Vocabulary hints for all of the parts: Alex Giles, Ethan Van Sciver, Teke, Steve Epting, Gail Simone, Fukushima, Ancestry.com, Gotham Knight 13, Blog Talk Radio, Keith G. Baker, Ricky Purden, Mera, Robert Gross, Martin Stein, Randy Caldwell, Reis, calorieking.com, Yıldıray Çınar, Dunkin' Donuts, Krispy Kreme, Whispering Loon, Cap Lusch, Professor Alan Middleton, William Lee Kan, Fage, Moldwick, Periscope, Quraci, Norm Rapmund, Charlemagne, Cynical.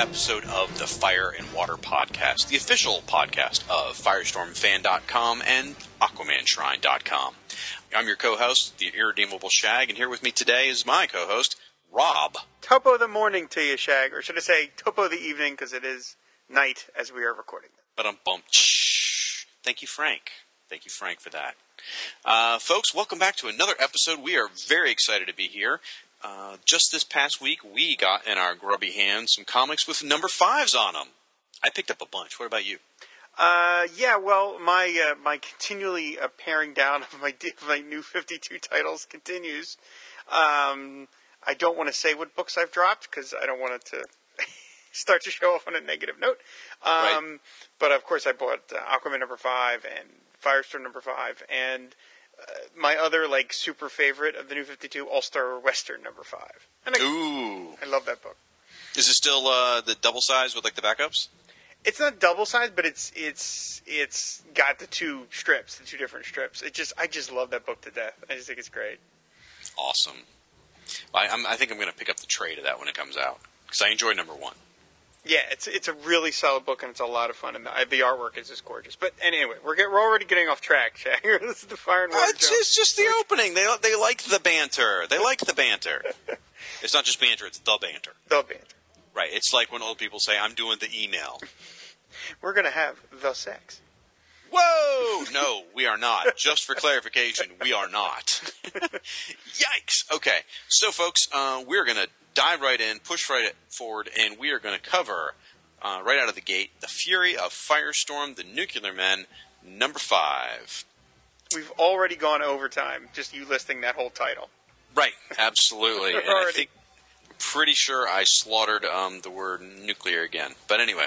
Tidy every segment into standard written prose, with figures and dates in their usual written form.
Episode of the Fire and Water Podcast, the official podcast of FirestormFan.com and AquamanShrine.com. I'm your co-host, the Irredeemable Shag, and here with me today is my co-host, Rob. Topo the morning to you, Shag, or should I say topo the evening, because it is night as we are recording. But I'm bumped. Thank you, Frank. Thank you, Frank, for that. Folks, welcome back to another episode. We are very excited to be here. Just this past week, we got in our grubby hands some comics with number 5s on them. I picked up a bunch. What about you? My continually paring down of my new 52 titles continues. I don't want to say what books I've dropped because I don't want it to start to show off on a negative note. Right. But, of course, I bought Aquaman number 5 and Firestorm number 5 and... my other, super favorite of the New 52, All-Star Western number 5. And I love that book. Is it still the double size with, the backups? It's not double size, but it's got the two different strips. I just love that book to death. I just think it's great. Awesome. I think I'm going to pick up the trade of that when it comes out, because I enjoy number 1. Yeah, it's a really solid book, and it's a lot of fun, and the artwork is just gorgeous. But anyway, we're already getting off track, Shag. This is the Fire and Water Jones. It's just the opening. They like the banter. They like the banter. It's not just banter, it's the banter. The banter. Right, it's like when old people say, I'm doing the email. We're going to have the sex. Whoa! No, we are not. Just for clarification, we are not. Yikes! Okay, so folks, we're going to dive right in, push right forward, and we are going to cover, right out of the gate, The Fury of Firestorm, The Nuclear Men, number 5. We've already gone overtime, just you listing that whole title. Right, absolutely. And I think, pretty sure I slaughtered the word nuclear again. But anyway,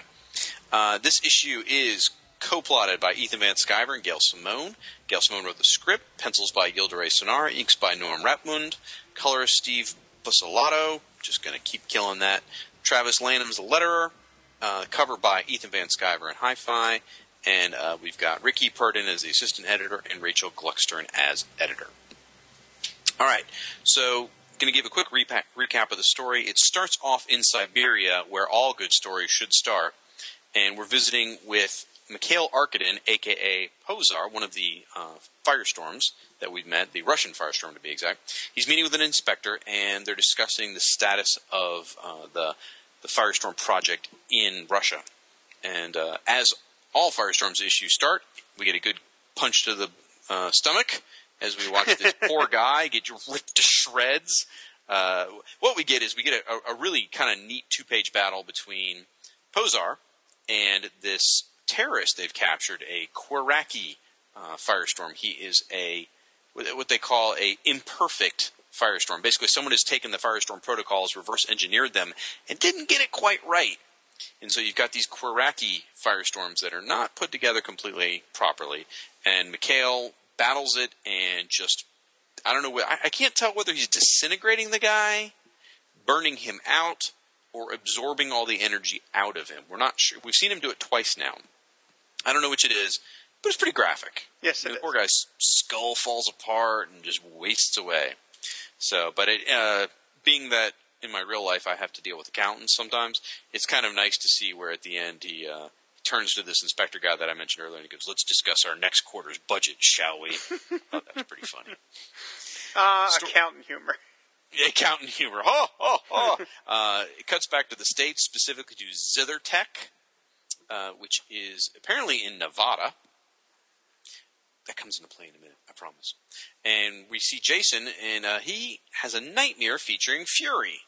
this issue is co-plotted by Ethan Van Sciver and Gail Simone. Gail Simone wrote the script, pencils by Yıldıray Çınar, inks by Norm Rapmund, colorist Steve Busolato. Just going to keep killing that. Travis Lanham's the letterer. Cover by Ethan Van Sciver and Hi-Fi. And we've got Ricky Purden as the assistant editor and Rachel Gluckstern as editor. All right. So going to give a quick recap of the story. It starts off in Siberia, where all good stories should start. And we're visiting with Mikhail Arkadin, a.k.a. Pozar, one of the Firestorms that we've met, the Russian Firestorm to be exact. He's meeting with an inspector, and they're discussing the status of the Firestorm project in Russia. And as all Firestorm's issues start, we get a good punch to the stomach as we watch this poor guy get ripped to shreds. What we get is we get a really kind of neat two-page battle between Pozar and this terrorist they've captured, a Quraci Firestorm. He is what they call a imperfect Firestorm. Basically, someone has taken the Firestorm protocols, reverse engineered them, and didn't get it quite right. And so you've got these Quraci firestorms that are not put together completely properly. And Mikhail battles it and just, I don't know, I can't tell whether he's disintegrating the guy, burning him out, or absorbing all the energy out of him. We're not sure. We've seen him do it twice now. I don't know which it is, but it's pretty graphic. Yes, the poor guy's skull falls apart and just wastes away. So, but it, being that in my real life I have to deal with accountants sometimes, it's kind of nice to see where at the end he turns to this inspector guy that I mentioned earlier and he goes, "Let's discuss our next quarter's budget, shall we?" I thought that was pretty funny. Accountant humor. Accountant humor. Oh, oh, oh. It cuts back to the States, specifically to ZitherTech, which is apparently in Nevada. That comes into play in a minute, I promise. And we see Jason, and he has a nightmare featuring Fury.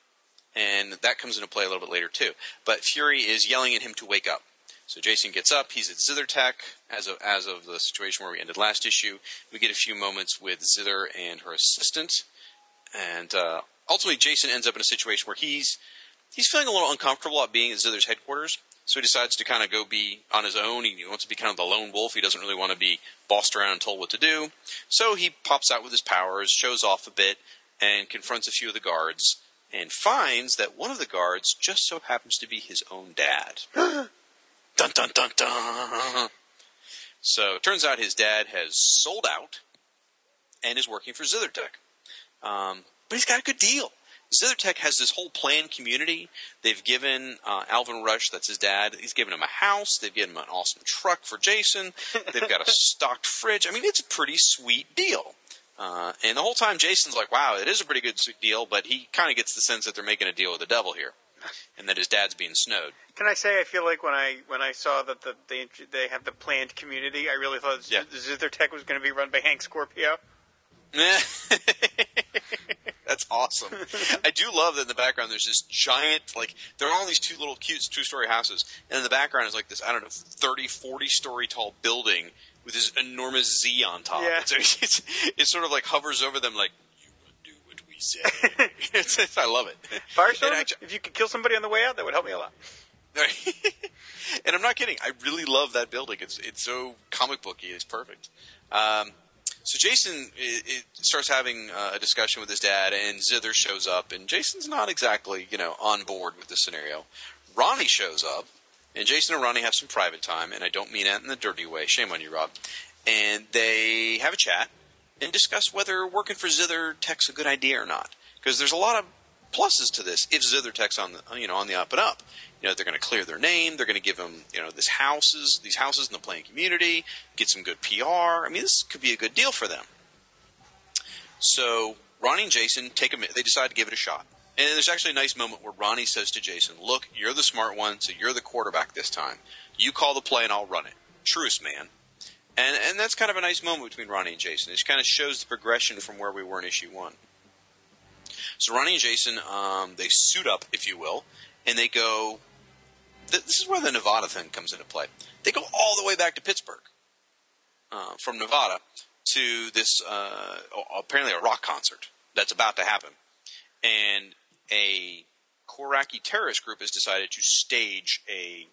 And that comes into play a little bit later, too. But Fury is yelling at him to wake up. So Jason gets up. He's at ZitherTech, as of the situation where we ended last issue. We get a few moments with Zither and her assistant. And ultimately, Jason ends up in a situation where he's feeling a little uncomfortable about being at Zither's headquarters. So he decides to kind of go be on his own. He wants to be kind of the lone wolf. He doesn't really want to be bossed around and told what to do. So he pops out with his powers, shows off a bit, and confronts a few of the guards, and finds that one of the guards just so happens to be his own dad. Dun, dun, dun, dun. So it turns out his dad has sold out and is working for ZitherTech. But he's got a good deal. ZitherTech has this whole planned community. They've given Alvin Rush, that's his dad, he's given him a house. They've given him an awesome truck for Jason. They've got a stocked fridge. I mean, it's a pretty sweet deal. And the whole time Jason's like, wow, it is a pretty good deal, but he kind of gets the sense that they're making a deal with the devil here and that his dad's being snowed. Can I say I feel like when I saw that they have the planned community, I really thought ZitherTech was going to be run by Hank Scorpio. That's awesome. I do love that in the background there's this giant, like, there are all these two little cute two-story houses, and in the background is like this, I don't know, 30, 40-story tall building with this enormous Z on top. Yeah. It sort of like hovers over them like, you will do what we say. I love it. Firestorm, if you could kill somebody on the way out, that would help me a lot. And I'm not kidding. I really love that building. It's so comic booky. It's perfect. So Jason starts having a discussion with his dad, and Zither shows up, and Jason's not exactly, on board with the scenario. Ronnie shows up, and Jason and Ronnie have some private time, and I don't mean that in the dirty way. Shame on you, Rob. And they have a chat and discuss whether working for ZitherTech's a good idea or not, because there's a lot of pluses to this. If ZitherTech's on the up and up, they're going to clear their name. They're going to give them, these houses in the playing community, get some good PR. I mean, this could be a good deal for them. So Ronnie and Jason they decide to give it a shot. And there's actually a nice moment where Ronnie says to Jason, "Look, you're the smart one, so you're the quarterback this time. You call the play and I'll run it. Truce, man." And that's kind of a nice moment between Ronnie and Jason. It kind of shows the progression from where we were in issue one. So Ronnie and Jason, they suit up, if you will, and they go – this is where the Nevada thing comes into play. They go all the way back to Pittsburgh from Nevada to this apparently a rock concert that's about to happen. And a Quraci terrorist group has decided to stage an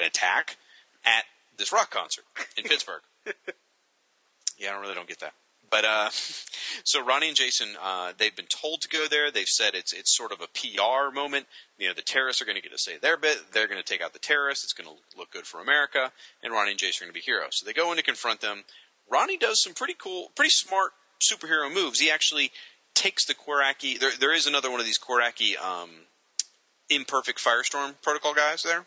attack at this rock concert in Pittsburgh. Yeah, I don't get that. But so Ronnie and Jason, they've been told to go there. They've said it's sort of a PR moment. The terrorists are going to get to say their bit. They're going to take out the terrorists. It's going to look good for America. And Ronnie and Jason are going to be heroes. So they go in to confront them. Ronnie does some pretty cool, pretty smart superhero moves. He actually takes the Quraci. There is another one of these Quraci imperfect firestorm protocol guys there.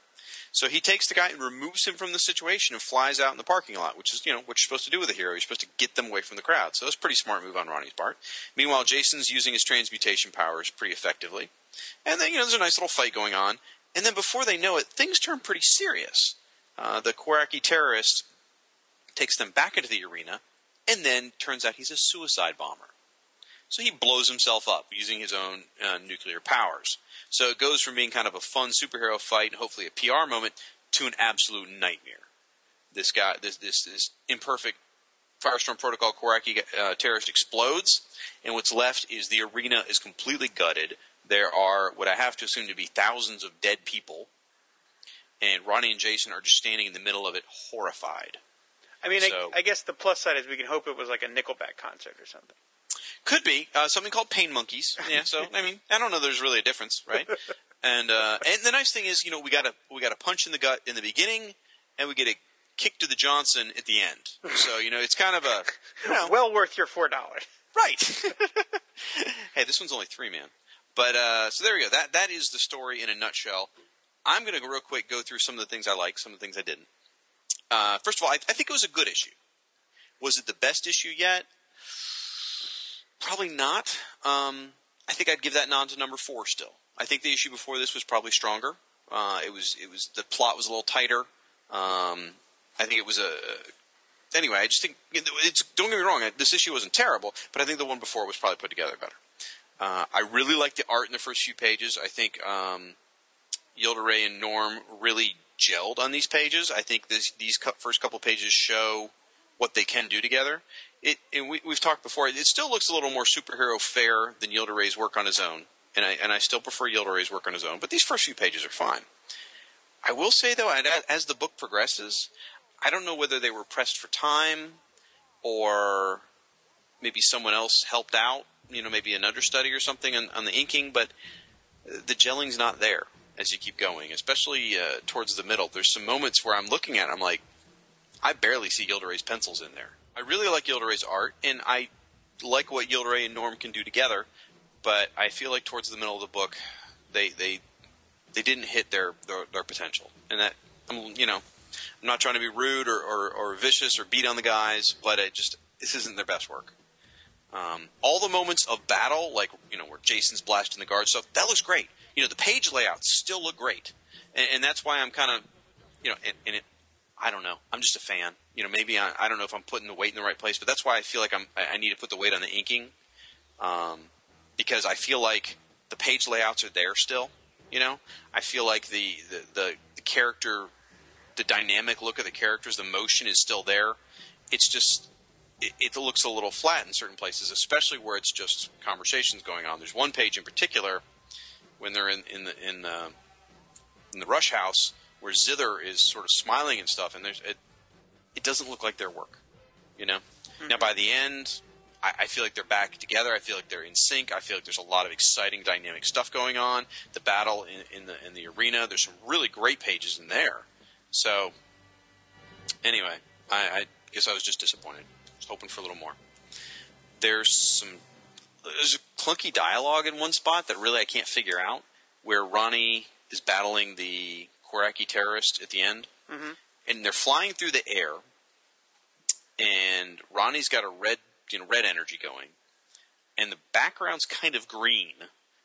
So he takes the guy and removes him from the situation and flies out in the parking lot, which is, what you're supposed to do with a hero. You're supposed to get them away from the crowd. So that's a pretty smart move on Ronnie's part. Meanwhile, Jason's using his transmutation powers pretty effectively. And then, there's a nice little fight going on. And then before they know it, things turn pretty serious. The Quraci terrorist takes them back into the arena, and then turns out he's a suicide bomber. So he blows himself up using his own nuclear powers. So it goes from being kind of a fun superhero fight and hopefully a PR moment to an absolute nightmare. This guy, this imperfect Firestorm Protocol Quraci terrorist explodes, and what's left is the arena is completely gutted. There are what I have to assume to be thousands of dead people, and Ronnie and Jason are just standing in the middle of it, horrified. I mean, so, I guess the plus side is we can hope it was like a Nickelback concert or something. Could be. Something called Pain Monkeys. Yeah, so, I mean, I don't know there's really a difference, right? And the nice thing is, you know, we got a punch in the gut in the beginning, and we get a kick to the Johnson at the end. So, you know, it's kind of a... You know, well worth your $4. Right. Hey, this one's only $3, man. But, so there we go. That is the story in a nutshell. I'm going to real quick go through some of the things I liked, some of the things I didn't. First of all, I think it was a good issue. Was it the best issue yet? Probably not. I think I'd give that nod to number 4 still. I think the issue before this was probably stronger. It was the plot was a little tighter. I think it was a – anyway, I just think – don't get me wrong, this issue wasn't terrible, but I think the one before was probably put together better. I really liked the art in the first few pages. I think Yıldıray and Norm really gelled on these pages. I think these first couple pages show what they can do together. And we've talked before, it still looks a little more superhero fair than Yıldıray's work on his own. And I still prefer Yıldıray's work on his own, but these first few pages are fine. I will say, though, as the book progresses, I don't know whether they were pressed for time or maybe someone else helped out, you know, maybe an understudy or something on the inking, but the gelling's not there as you keep going, especially towards the middle. There's some moments where I'm looking at it, I'm like, I barely see Yıldıray's pencils in there. I really like Yıldıray's art, and I like what Yıldıray and Norm can do together, but I feel like towards the middle of the book, they didn't hit their potential. And that, you know, I'm not trying to be rude or vicious or beat on the guys, but this isn't their best work. All the moments of battle, like, you know, where Jason's blasting the guard stuff, that looks great. You know, the page layouts still look great. And that's why I'm kind of, you know, I don't know. I'm just a fan. You know, maybe I don't know if I'm putting the weight in the right place, but that's why I feel like I need to put the weight on the inking, because I feel like the page layouts are there still. You know, I feel like the character, the dynamic look of the characters, the motion is still there. It's just it looks a little flat in certain places, especially where it's just conversations going on. There's one page in particular when they're in the Rush house where Zither is sort of smiling and stuff, and it doesn't look like their work. You know, Now by the end, I feel like they're back together. I feel like they're in sync. I feel like there's a lot of exciting, dynamic stuff going on. The battle in the arena. There's some really great pages in there. So, anyway, I guess I was just disappointed. I was hoping for a little more. There's a clunky dialogue in one spot that really I can't figure out, where Ronnie is battling the Quraci terrorist at the end, and they're flying through the air, and Ronnie's got a red energy going, and the background's kind of green,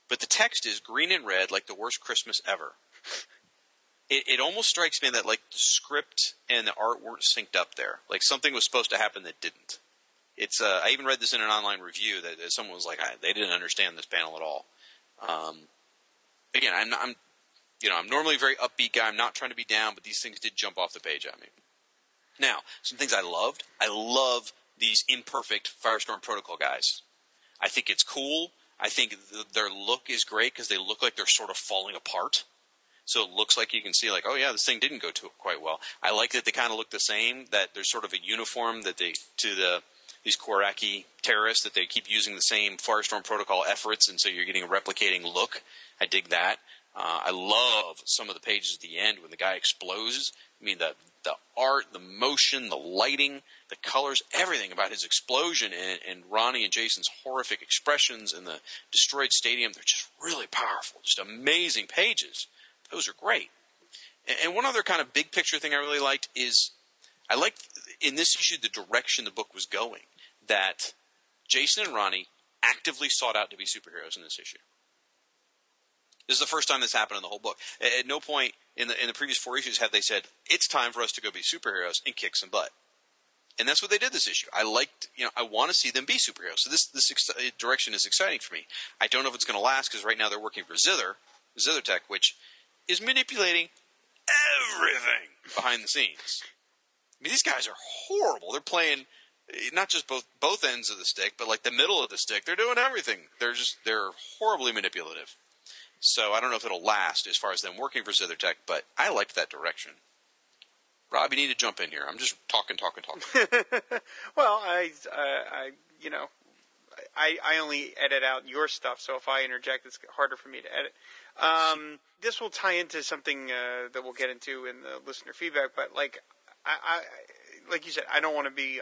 but the text is green and red, like the worst Christmas ever. It almost strikes me that, like, the script and the art weren't synced up there. Like, something was supposed to happen that didn't. It's I even read this in an online review that someone was like, they didn't understand this panel at all. Again, I'm normally a very upbeat guy. I'm not trying to be down, but these things did jump off the page at me. Now, some things I loved. I love these imperfect Firestorm Protocol guys. I think it's cool. I think their look is great because they look like they're sort of falling apart. So it looks like you can see, like, oh yeah, this thing didn't go to quite well. I like that they kind of look the same, that there's sort of a uniform that these Quraci terrorists, that they keep using the same Firestorm Protocol efforts, and so you're getting a replicating look. I dig that. I love some of the pages at the end when the guy explodes. I mean, the art, the motion, the lighting, the colors, everything about his explosion and Ronnie and Jason's horrific expressions and the destroyed stadium, they're just really powerful, just amazing pages. Those are great. And one other kind of big picture thing I really liked is I liked in this issue the direction the book was going, that Jason and Ronnie actively sought out to be superheroes in this issue. This is the first time this happened in the whole book. At no point in the previous 4 issues have they said, it's time for us to go be superheroes and kick some butt. And that's what they did this issue. I liked, you know, I want to see them be superheroes. So this direction is exciting for me. I don't know if it's going to last because right now they're working for ZitherTech, which is manipulating everything behind the scenes. I mean, these guys are horrible. They're playing not just both ends of the stick, but like the middle of the stick. They're doing everything. They're horribly manipulative. So I don't know if it'll last as far as them working for ZitherTech, but I liked that direction. Rob, you need to jump in here. I'm just talking. Well, I only edit out your stuff, so if I interject, it's harder for me to edit. This will tie into something that we'll get into in the listener feedback, but I like you said, I don't want to be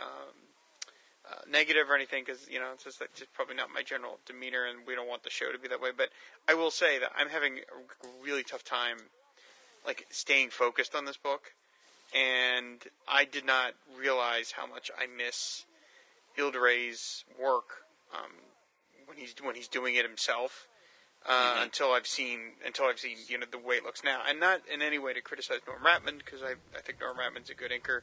negative or anything because, it's just, probably not my general demeanor, and we don't want the show to be that way. But I will say that I'm having a really tough time, staying focused on this book, and I did not realize how much I miss Yıldıray's work when he's doing it himself. Mm-hmm. Until I've seen the way it looks now, and not in any way to criticize Norm Rapmund, because I think Norm Rapmund's a good inker.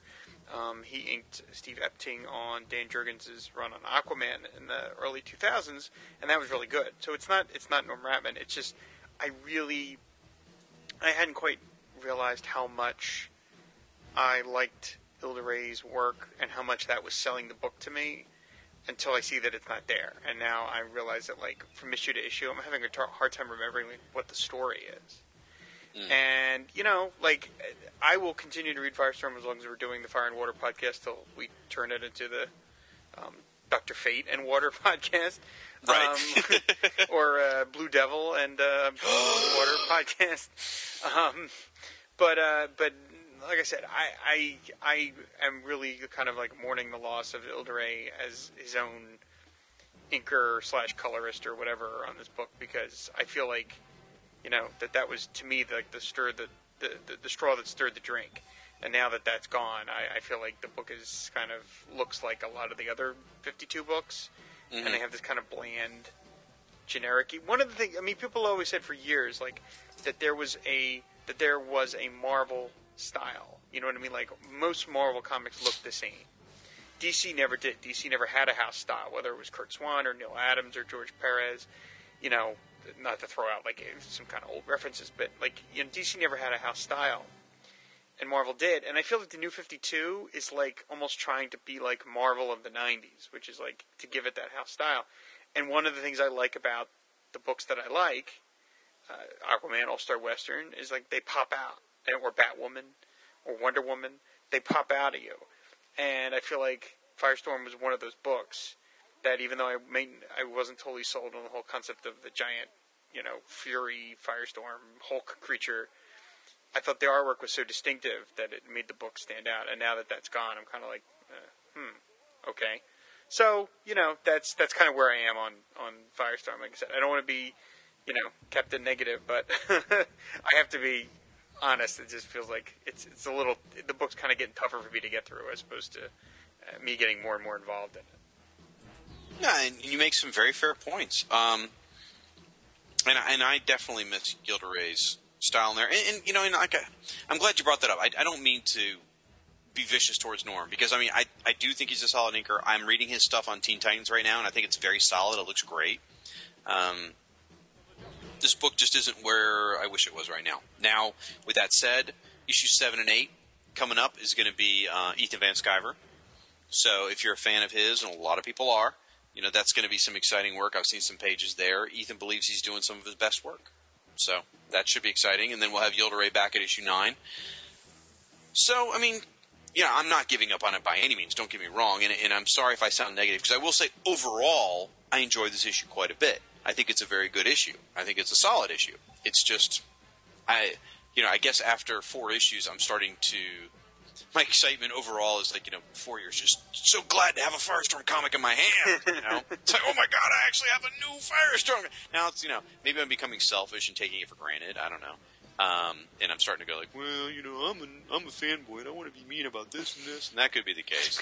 He inked Steve Epting on Dan Jurgens' run on Aquaman in the early 2000s, and that was really good. So it's not Norm Rapmund. It's just I hadn't quite realized how much I liked Yıldıray's work and how much that was selling the book to me, until I see that it's not there. And now I realize that, from issue to issue, I'm having a hard time remembering what the story is. Mm. And, I will continue to read Firestorm as long as we're doing the Fire and Water podcast till we turn it into the Dr. Fate and Water podcast. Right. Or Blue Devil and Water podcast. But like I said, I am really kind of mourning the loss of Yıldıray as his own inker / colorist or whatever on this book, because I feel that was to me the straw that stirred the drink, and now that that's gone, I feel like the book is kind of looks like a lot of the other 52 books, mm-hmm. and they have this kind of bland, generic. One of the things people always said for years that there was a Marvel style. You know what I mean? Most Marvel comics look the same. DC never did. DC never had a house style, whether it was Kurt Swan or Neil Adams or George Perez, not to throw out some kind of old references, but DC never had a house style, and Marvel did. And I feel like the New 52 is almost trying to be like Marvel of the 90s, which is to give it that house style. And one of the things I like about the books that I like, Aquaman, All-Star Western, is they pop out. Or Batwoman or Wonder Woman, they pop out at you. And I feel like Firestorm was one of those books that, even though I wasn't totally sold on the whole concept of the giant, Fury, Firestorm, Hulk creature, I thought the artwork was so distinctive that it made the book stand out. And now that that's gone, I'm kind of okay. So, that's kind of where I am on Firestorm. Like I said, I don't want to be, kept in negative, but I have to be honest. It just feels like it's a little, the book's kind of getting tougher for me to get through, as opposed to me getting more and more involved in it. Yeah, and you make some very fair points. And I definitely miss Yıldıray's style in there. I'm glad you brought that up. I don't mean to be vicious towards Norm, because I do think he's a solid inker. I'm reading his stuff on Teen Titans right now, and I think it's very solid. It looks great. This book just isn't where I wish it was right now. Now, with that said, issues 7 and 8 coming up is going to be Ethan Van Sciver. So if you're a fan of his, and a lot of people are, that's going to be some exciting work. I've seen some pages there. Ethan believes he's doing some of his best work. So that should be exciting. And then we'll have Yıldıray back at issue 9. So, I'm not giving up on it by any means. Don't get me wrong. And I'm sorry if I sound negative, because I will say overall I enjoy this issue quite a bit. I think it's a very good issue. I think it's a solid issue. It's just, I guess after 4 issues, I'm starting to, my excitement overall is 4 years, just so glad to have a Firestorm comic in my hand, It's oh my God, I actually have a new Firestorm. Now it's, maybe I'm becoming selfish and taking it for granted. I don't know. And I'm starting to go I'm a fanboy, and I want to be mean about this and this. And that could be the case.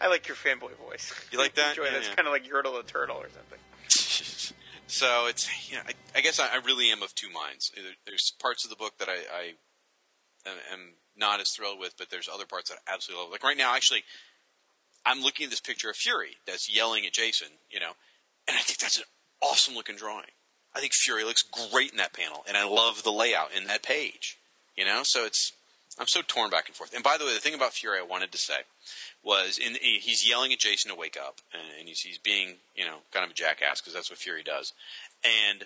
I like your fanboy voice. You like that? Yeah, it's kind of like Yertle the Turtle or something. So it's, I guess I really am of two minds. There's parts of the book that I am not as thrilled with, but there's other parts that I absolutely love. Right now, actually, I'm looking at this picture of Fury that's yelling at Jason, and I think that's an awesome looking drawing. I think Fury looks great in that panel, and I love the layout in that page, So I'm so torn back and forth. And by the way, the thing about Fury I wanted to say was he's yelling at Jason to wake up, and he's being, kind of a jackass, because that's what Fury does. And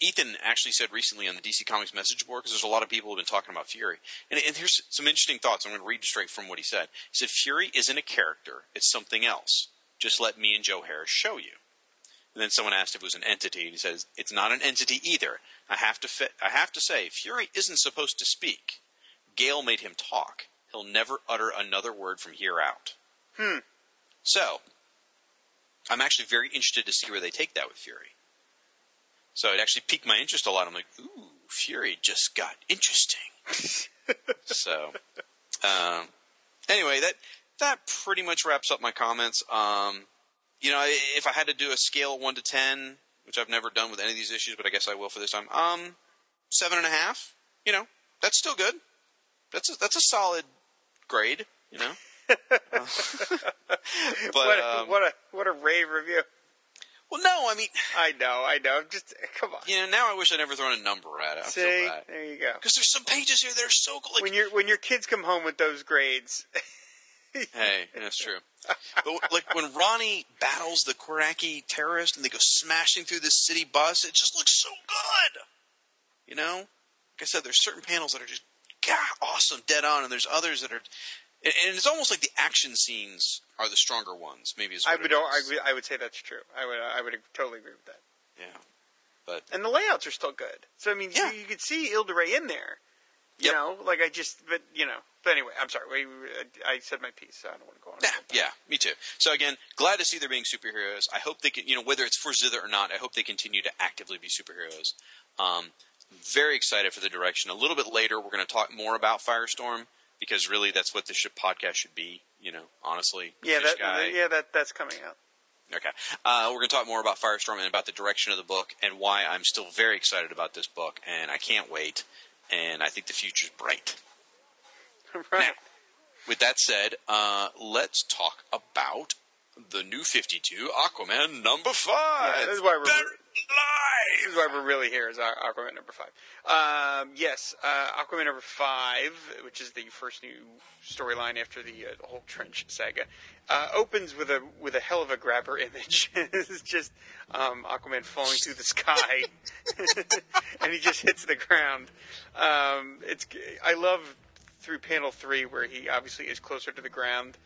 Ethan actually said recently on the DC Comics message board, because there's a lot of people who have been talking about Fury. And here's some interesting thoughts. I'm going to read straight from what he said. He said, Fury isn't a character. It's something else. Just let me and Joe Harris show you. And then someone asked if it was an entity, and he says, it's not an entity either. I have to say, Fury isn't supposed to speak. Gale made him talk. He'll never utter another word from here out. So, I'm actually very interested to see where they take that with Fury. So it actually piqued my interest a lot. I'm like, ooh, Fury just got interesting. So, anyway, that pretty much wraps up my comments. You know, if I had to do a scale of 1 to 10, which I've never done with any of these issues, but I guess I will for this time, 7.5, you know, that's still good. That's a solid grade, you know. But what a rave review. Well, no, I mean, I know. Just come on. You know, now I wish I'd never thrown a number at it. I feel bad. There you go. Because there's some pages here that are so cool. Like, when your kids come home with those grades. Hey, that's true. But like when Ronnie battles the Quraci terrorist and they go smashing through this city bus, it just looks so good. You know, like I said, there's certain panels that are just awesome, dead on, and there's others that are. And it's almost like the action scenes are the stronger ones, maybe. I would say that's true. I would totally agree with that. Yeah, but and the layouts are still good. So I mean, yeah. you could see Yıldıray in there. You know, like but anyway, I'm sorry. I said my piece. So I don't want to go on. Yeah, me too. So again, glad to see they're being superheroes. I hope they can, whether it's for Zither or not, I hope they continue to actively be superheroes. Very excited for the direction. A little bit later, we're going to talk more about Firestorm. Because really, that's what this podcast should be, honestly. Yeah, that's coming out. Okay. We're going to talk more about Firestorm and about the direction of the book and why I'm still very excited about this book. And I can't wait. And I think the future's bright. Right. Now, with that said, let's talk about the new 52, Aquaman number 5. Yeah, this is why we're really here, is Aquaman number 5. Aquaman number 5, which is the first new storyline after the whole Trench saga, opens with a hell of a grabber image. It's just Aquaman falling through the sky, and he just hits the ground. I love through panel 3 where he obviously is closer to the ground.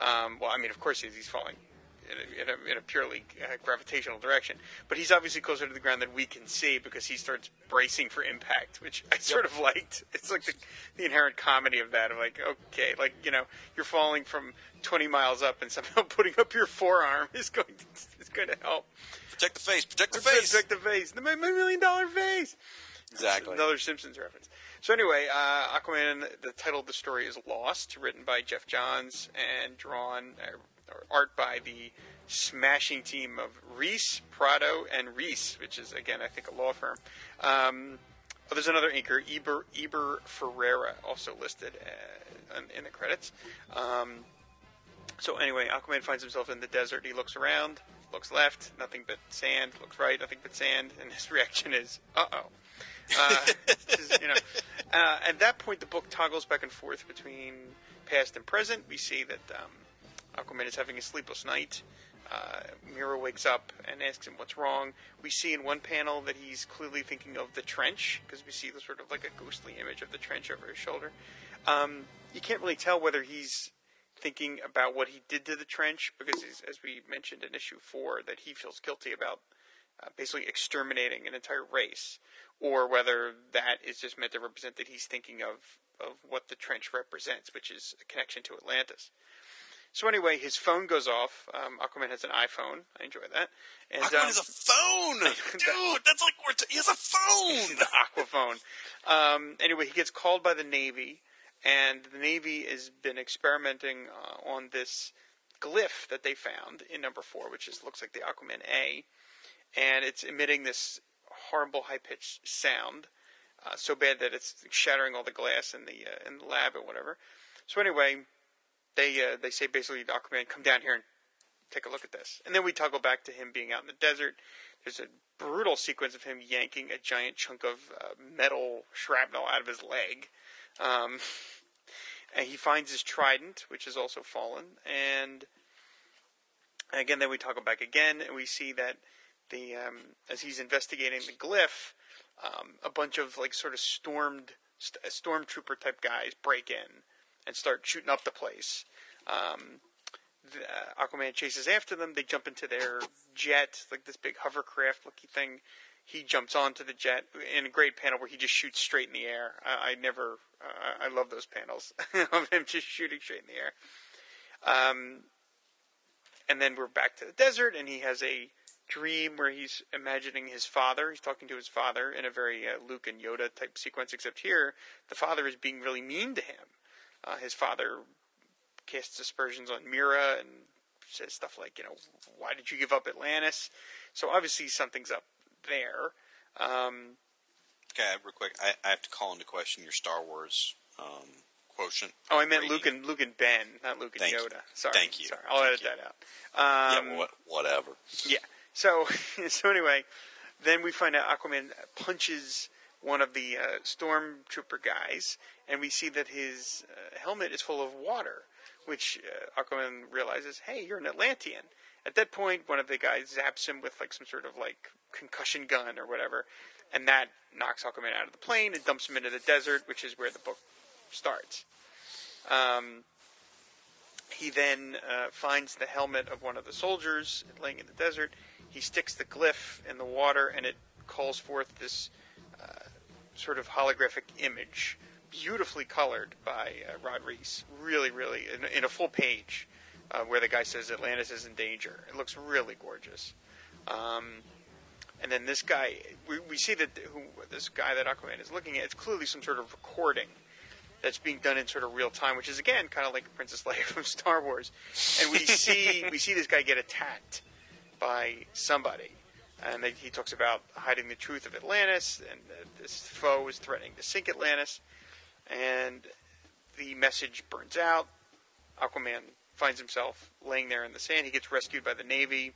Well, I mean, of course he's falling in a purely gravitational direction, but he's obviously closer to the ground than we can see because he starts bracing for impact, which I sort of liked. It's like the inherent comedy of that. Of like, okay, like, you're falling from 20 miles up and somehow putting up your forearm is going to help. Protect the face. Protect the face. Protect the face. My $1 million face. Exactly. Another Simpsons reference. So anyway, Aquaman, the title of the story is Lost, written by Geoff Johns and drawn or art by the smashing team of Reis, Prado, and Reis, which is, again, I think a law firm. There's another inker, Eber Ferreira, also listed in the credits. So anyway, Aquaman finds himself in the desert. He looks around, looks left, nothing but sand, looks right, nothing but sand, and his reaction is, uh-oh. At that point, the book toggles back and forth between past and present. We see that Aquaman is having a sleepless night. Mera wakes up and asks him what's wrong. We see in one panel that he's clearly thinking of the Trench, because we see the sort of like a ghostly image of the Trench over his shoulder. You can't really tell whether he's thinking about what he did to the Trench, because as we mentioned in issue 4, that he feels guilty about basically exterminating an entire race, or whether that is just meant to represent that he's thinking of what the Trench represents, which is a connection to Atlantis. So anyway, his phone goes off. Aquaman has an iPhone. I enjoy that. And, Aquaman has a phone! Dude, that's like he has a phone! An Aquaphone. Anyway, he gets called by the Navy, and the Navy has been experimenting on this glyph that they found in number 4, which is, looks like the Aquaman A, and it's emitting this horrible high-pitched sound, so bad that it's shattering all the glass in the lab or whatever. So anyway, they say basically, Aquaman, come down here and take a look at this. And then we toggle back to him being out in the desert. There's a brutal sequence of him yanking a giant chunk of metal shrapnel out of his leg. And he finds his trident, which is also fallen. And again, then we toggle back again, and we see that the as he's investigating the glyph, a bunch of like sort of stormtrooper type guys break in and start shooting up the place. Aquaman chases after them. They jump into their jet, like this big hovercraft looking thing. He jumps onto the jet in a great panel where he just shoots straight in the air. I love those panels of him just shooting straight in the air. And then we're back to the desert, and he has a dream where he's imagining his father. He's talking to his father in a very Luke and Yoda type sequence, except here the father is being really mean to him. His father casts aspersions on Mera and says stuff like, why did you give up Atlantis? So obviously something's up there. Okay, real quick, I have to call into question your Star Wars quotient. Oh, I meant rating. Luke and Ben, not Luke and Yoda. Sorry. Thank you. Sorry. I'll edit that out. Whatever. Yeah. So anyway, then we find out Aquaman punches one of the stormtrooper guys, and we see that his helmet is full of water, which Aquaman realizes, hey, you're an Atlantean. At that point, one of the guys zaps him with like some sort of like concussion gun or whatever, and that knocks Aquaman out of the plane and dumps him into the desert, which is where the book starts. He then finds the helmet of one of the soldiers laying in the desert. He sticks the glyph in the water, and it calls forth this sort of holographic image, beautifully colored by Rod Reis. Really, really, in a full page, where the guy says Atlantis is in danger. It looks really gorgeous. And then this guy, we see that this guy that Aquaman is looking at, it's clearly some sort of recording that's being done in sort of real time, which is again kind of like Princess Leia from Star Wars. And we see this guy get attacked by somebody, and he talks about hiding the truth of Atlantis, and this foe is threatening to sink Atlantis, and the message burns out. Aquaman finds himself laying there in the sand. He gets rescued by the Navy.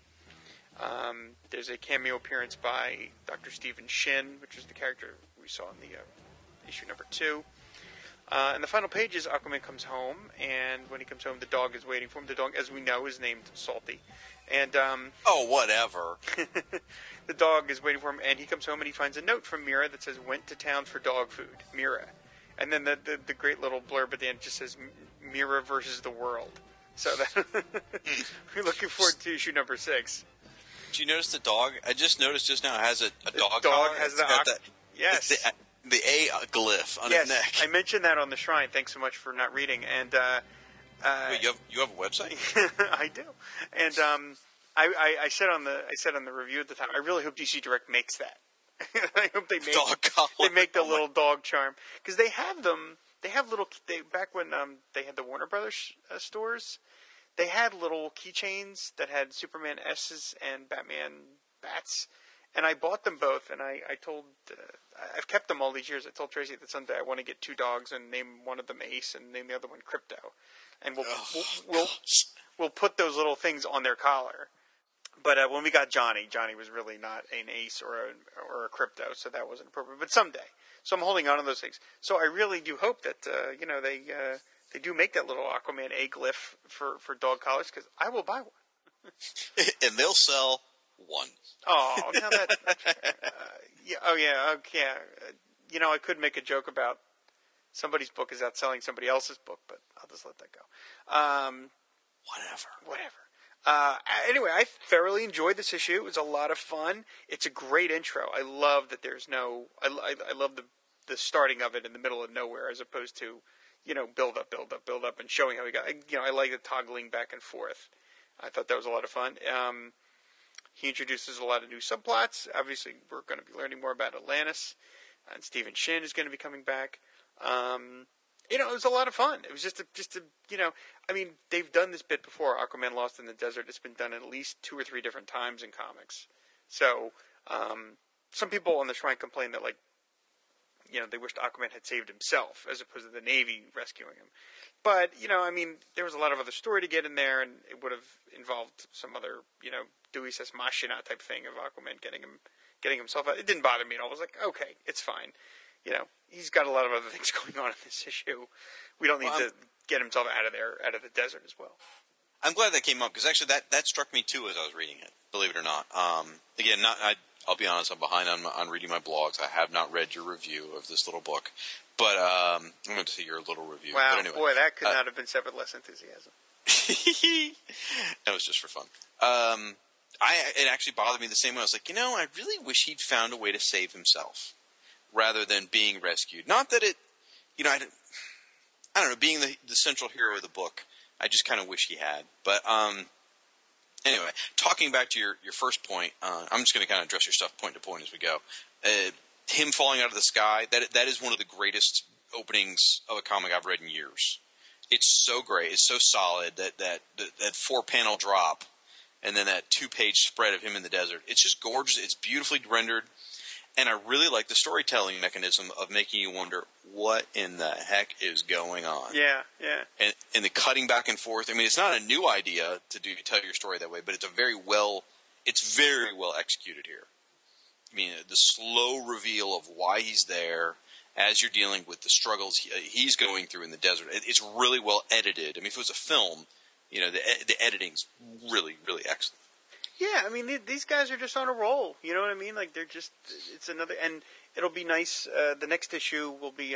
There's a cameo appearance by Dr. Stephen Shin, which is the character we saw in the issue number 2. And the final page is Aquaman comes home, and when he comes home, the dog is waiting for him. The dog, as we know, is named Salty. And oh, whatever. The dog is waiting for him, and he comes home and he finds a note from Mera that says, "Went to town for dog food, Mera." And then the great little blurb at the end just says, "Mera versus the world." So that we're looking forward to issue number 6. Did you notice the dog? I just noticed just now it has a dog. The dog has that. Yes. The A glyph on his neck. I mentioned that on the shrine. Thanks so much for not reading. And wait, you have a website? I do. And I said on the review at the time, I really hope DC Direct makes that. I hope they make the little dog charm, because they have them. They have little. Back when they had the Warner Brothers stores, they had little keychains that had Superman S's and Batman bats. And I bought them both, and I told I've kept them all these years. I told Tracy that someday I want to get 2 dogs and name one of them Ace and name the other one Crypto, and we'll put those little things on their collar. But when we got Johnny was really not an Ace or a Crypto, so that wasn't appropriate. But someday, so I'm holding on to those things. So I really do hope that they do make that little Aquaman A glyph for dog collars, because I will buy one, and they'll sell. 1. Oh, now that's fair. Yeah. Oh, yeah. Okay. I could make a joke about somebody's book is outselling somebody else's book, but I'll just let that go. Whatever. Anyway, I thoroughly enjoyed this issue. It was a lot of fun. It's a great intro. I love that there's no. I love the starting of it in the middle of nowhere, as opposed to build up, and showing how we got. I like the toggling back and forth. I thought that was a lot of fun. He introduces a lot of new subplots. Obviously, we're going to be learning more about Atlantis, and Stephen Shin is going to be coming back. It was a lot of fun. It was just they've done this bit before. Aquaman Lost in the Desert. It's been done at least 2 or 3 different times in comics. So some people on the shrine complain that they wished Aquaman had saved himself as opposed to the Navy rescuing him. But there was a lot of other story to get in there, and it would have involved some other Deus Ex Machina type thing of Aquaman getting himself out. It didn't bother me at all. I was like, okay, it's fine. He's got a lot of other things going on in this issue. We don't need to get himself out of the desert as well. I'm glad that came up, because actually that struck me too as I was reading it, believe it or not. Again, I'll be honest, I'm behind on reading my blogs. I have not read your review of this little book, but I'm going to see your little review. Wow, but anyway, boy, that could not have been said with less enthusiasm. That was just for fun. It actually bothered me the same way. I was like, I really wish he'd found a way to save himself rather than being rescued. Not that it, I don't know, being the central hero of the book, I just kind of wish he had. But anyway, talking back to your first point, I'm just going to kind of address your stuff point to point as we go. Him falling out of the sky, that is one of the greatest openings of a comic I've read in years. It's so great. It's so solid, that 4-panel drop and then that 2-page spread of him in the desert. It's just gorgeous. It's beautifully rendered. And I really like the storytelling mechanism of making you wonder what in the heck is going on. Yeah, yeah. And the cutting back and forth. I mean, it's not a new idea to tell your story that way, but it's it's very well executed here. I mean, the slow reveal of why he's there as you're dealing with the struggles he's going through in the desert. It's really well edited. I mean, if it was a film, the editing's really, really excellent. Yeah, I mean, these guys are just on a roll. You know what I mean? Like, they're just – it's another – and it'll be nice. The next issue will be,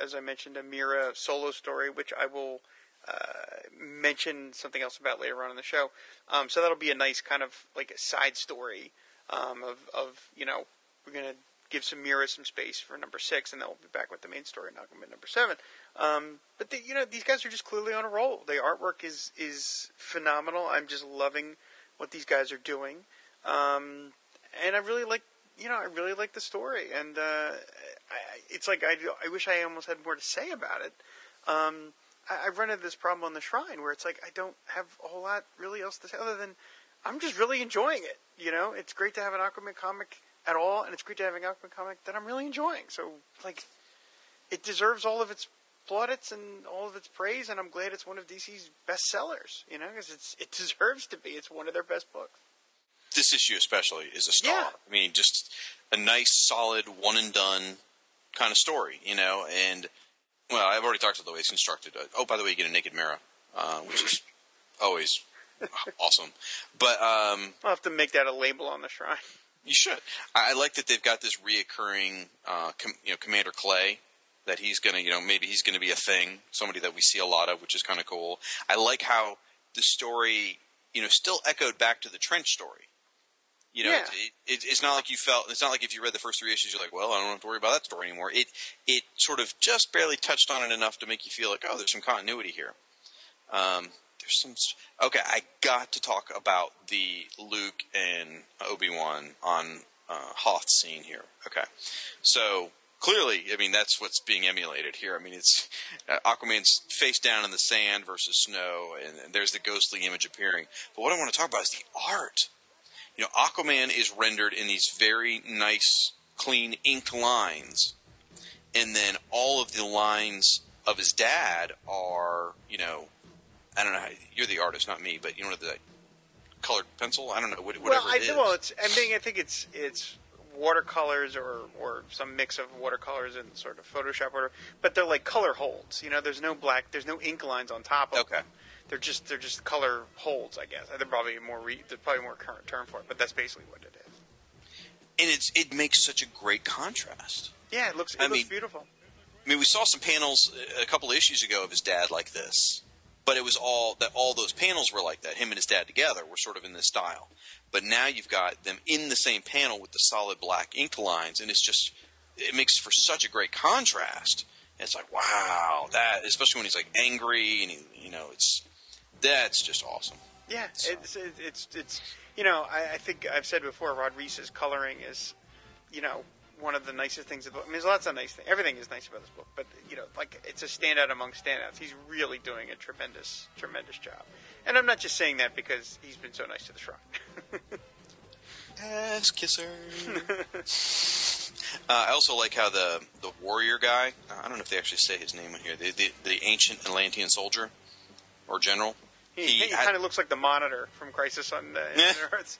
as I mentioned, a Mera solo story, which I will mention something else about later on in the show. So that'll be a nice kind of like a side story of we're going to give some Mera some space for number 6, and then we'll be back with the main story and knock them at number 7. But, these guys are just clearly on a roll. The artwork is phenomenal. I'm just loving – what these guys are doing, and I really like, I really like the story, and it's like I wish I almost had more to say about it. I run into this problem on the Shrine where it's like I don't have a whole lot really else to say other than I'm just really enjoying it. It's great to have an Aquaman comic at all, and it's great to have an Aquaman comic that I'm really enjoying. So like, it deserves all of its plaudits and all of its praise, and I'm glad it's one of DC's best sellers, because it deserves to be. It's one of their best books. This issue especially is a star. Yeah. I mean, just a nice, solid, one-and-done kind of story, and, well, I've already talked about the way it's constructed. Oh, by the way, you get a naked Mera, which is always awesome. But I'll have to make that a label on the Shrine. You should. I like that they've got this reoccurring, Commander Clay, that he's going to, maybe he's going to be a thing, somebody that we see a lot of, which is kind of cool. I like how the story, still echoed back to the trench story. Yeah. It's not like it's not like if you read the first 3 issues, you're like, well, I don't have to worry about that story anymore. It sort of just barely touched on it enough to make you feel like, oh, there's some continuity here. Okay, I got to talk about the Luke and Obi-Wan on Hoth scene here. Okay, so clearly, I mean, that's what's being emulated here. I mean, it's Aquaman's face down in the sand versus snow, and there's the ghostly image appearing. But what I want to talk about is the art. Aquaman is rendered in these very nice, clean ink lines, and then all of the lines of his dad are, I don't know. You're the artist, not me, but the colored pencil. I don't know whatever it is. Well, I think it's watercolors or some mix of watercolors and sort of Photoshop order, but they're like color holds. There's no black, there's no ink lines on top of them. They're just color holds, I guess. There's probably a more current term for it, but that's basically what it is. And it makes such a great contrast. Yeah, it looks beautiful. I mean, we saw some panels a couple of issues ago of his dad like this, but it was all those panels were like that. Him and his dad together were sort of in this style. But now you've got them in the same panel with the solid black ink lines, and it makes for such a great contrast. And it's like, wow, that, especially when he's like angry, and that's just awesome. Yeah, so. I think I've said before, Rod Reese's coloring is, one of the nicest things about. I mean, there's lots of nice things. Everything is nice about this book, but it's a standout among standouts. He's really doing a tremendous, tremendous job. And I'm not just saying that because he's been so nice to the Shrine. Ass kisser. I also like how the warrior guy. I don't know if they actually say his name in here. The ancient Atlantean soldier or general. He kind of looks like the Monitor from Crisis on Infinite Earths.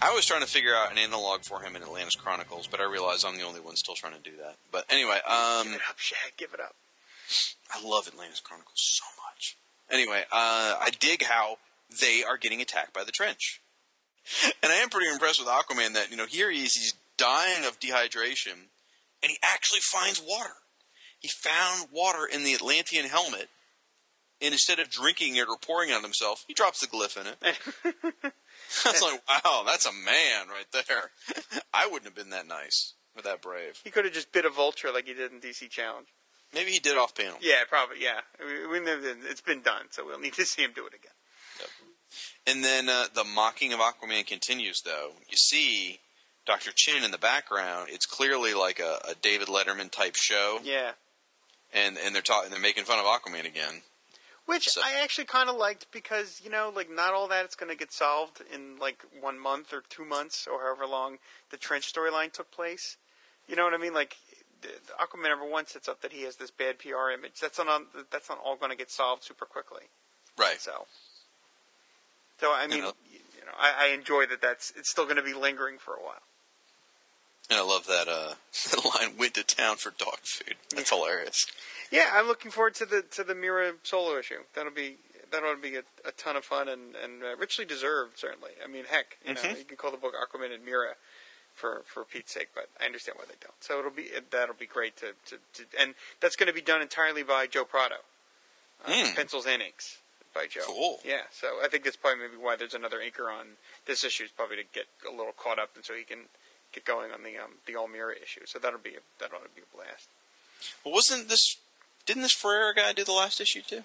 I was trying to figure out an analog for him in Atlantis Chronicles, but I realize I'm the only one still trying to do that. But anyway, give it up, Shaq. Give it up. I love Atlantis Chronicles so much. Anyway, I dig how they are getting attacked by the trench. And I am pretty impressed with Aquaman that, you know, here he is, he's dying of dehydration, and he actually finds water. He found water in the Atlantean helmet, and instead of drinking it or pouring it on himself, he drops the glyph in it. I was like, wow, that's a man right there. I wouldn't have been that nice or that brave. He could have just bit a vulture like he did in DC Challenge. Maybe he did off panel. Yeah, probably, yeah. It's been done, so we'll need to see him do it again. Yep. And then the mocking of Aquaman continues, though. You see Dr. Chin in the background. It's clearly like a David Letterman-type show. Yeah. And they're making fun of Aquaman again. Which so. I actually kind of liked because, you know, like, not all that it's going to get solved in, like, 1 month or 2 months or however long the trench storyline took place. You know what I mean? Like, Aquaman number one sets up that he has this bad PR image. That's not all going to get solved super quickly. Right. So I mean, you know, I enjoy that. It's still going to be lingering for a while. And I love that that line, went to town for dog food. That's hilarious. Yeah, I'm looking forward to the Mera solo issue. That'll be a ton of fun and richly deserved, certainly. I mean, heck, you know, you can call the book Aquaman and Mera for Pete's sake, but I understand why they don't. So that'll be great to and that's going to be done entirely by Joe Prado, pencils and inks by Joe. Cool. Yeah, so I think that's probably maybe why there's another inker on this issue is probably to get a little caught up and so he can get going on the All-Mera issue. So that ought to be a blast. Well, didn't this Ferreira guy do the last issue too?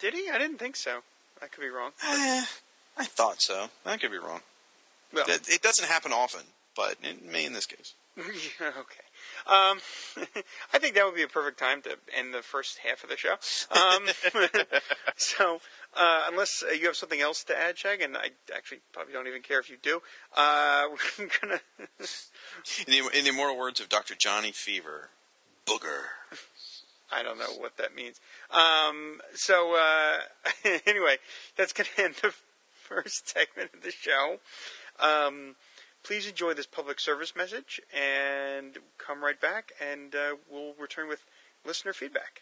Did he? I didn't think so. I could be wrong. I thought so. I could be wrong. Well, it doesn't happen often, but it may in this case. Yeah, okay. I think that would be a perfect time to end the first half of the show. So unless you have something else to add, Shag, and I actually probably don't even care if you do, we're going to... In the immortal words of Dr. Johnny Fever, booger. I don't know what that means. Anyway, that's going to end the first segment of the show. Please enjoy this public service message and come right back, and we'll return with listener feedback.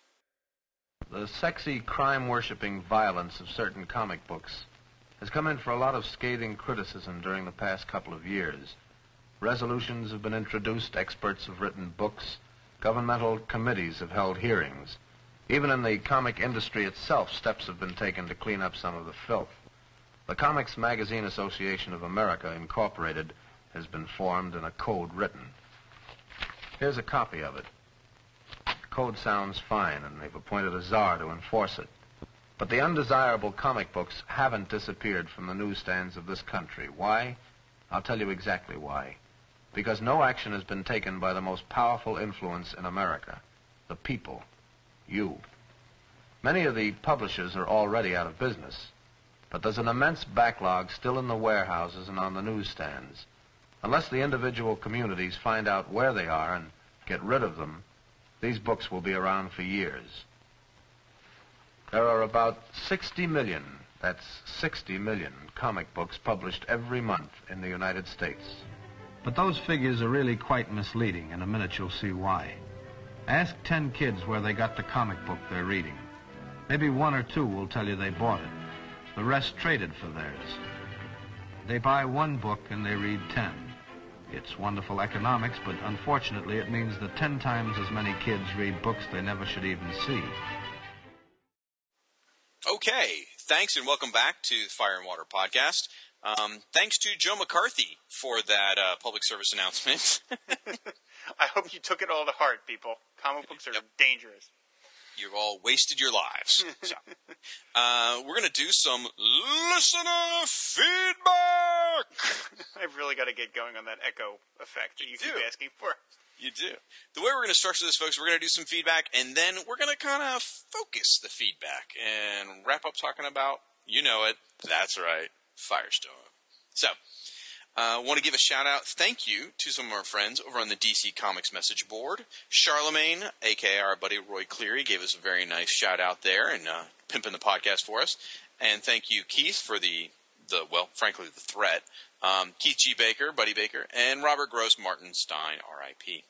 The sexy, crime-worshipping violence of certain comic books has come in for a lot of scathing criticism during the past couple of years. Resolutions have been introduced, experts have written books, governmental committees have held hearings. Even in the comic industry itself, steps have been taken to clean up some of the filth. The Comics Magazine Association of America, Incorporated, has been formed and a code written. Here's a copy of it. The code sounds fine, and they've appointed a czar to enforce it. But the undesirable comic books haven't disappeared from the newsstands of this country. Why? I'll tell you exactly why. Because no action has been taken by the most powerful influence in America, the people, you. Many of the publishers are already out of business, but there's an immense backlog still in the warehouses and on the newsstands. Unless the individual communities find out where they are and get rid of them, these books will be around for years. There are about 60 million, that's 60 million, comic books published every month in the United States. But those figures are really quite misleading, and in a minute you'll see why. Ask 10 kids where they got the comic book they're reading. Maybe one or two will tell you they bought it. The rest traded for theirs. They buy one book and they read 10. It's wonderful economics, but unfortunately it means that 10 times as many kids read books they never should even see. Okay, thanks and welcome back to the Fire and Water Podcast. Thanks to Joe McCarthy for that public service announcement. I hope you took it all to heart, people. Comic books are dangerous. You've all wasted your lives. So, we're going to do some listener feedback. I've really got to get going on that echo effect that you keep asking for. You do. The way we're going to structure this, folks, we're going to do some feedback, and then we're going to kind of focus the feedback and wrap up talking about, you know it, that's right, Firestorm. So, I want to give a shout-out, thank you, to some of our friends over on the DC Comics message board. Charlemagne, a.k.a. our buddy Roy Cleary, gave us a very nice shout-out there and pimping the podcast for us. And thank you, Keith, for the threat. Keith G. Baker, Buddy Baker, and Robert Gross, Martin Stein, R.I.P.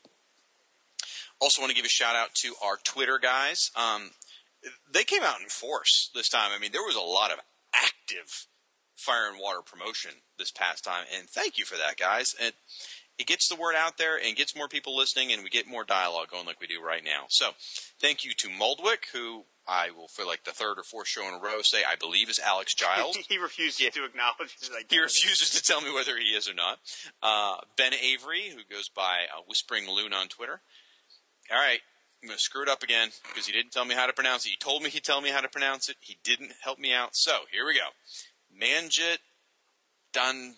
Also want to give a shout-out to our Twitter guys. they came out in force this time. I mean, there was a lot of active fire and water promotion this past time, and thank you for that, guys. And it gets the word out there and gets more people listening, and we get more dialogue going like we do right now. So thank you to Moldwick, who I will, for like the third or fourth show in a row, say I believe is Alex Giles. He refuses to acknowledge his identity. He refuses to tell me whether he is or not. Ben Avery, who goes by Whispering Loon on Twitter. All right, I'm going to screw it up again because he didn't tell me how to pronounce it. He told me he'd tell me how to pronounce it. He didn't help me out. So here we go. Manjit Dan...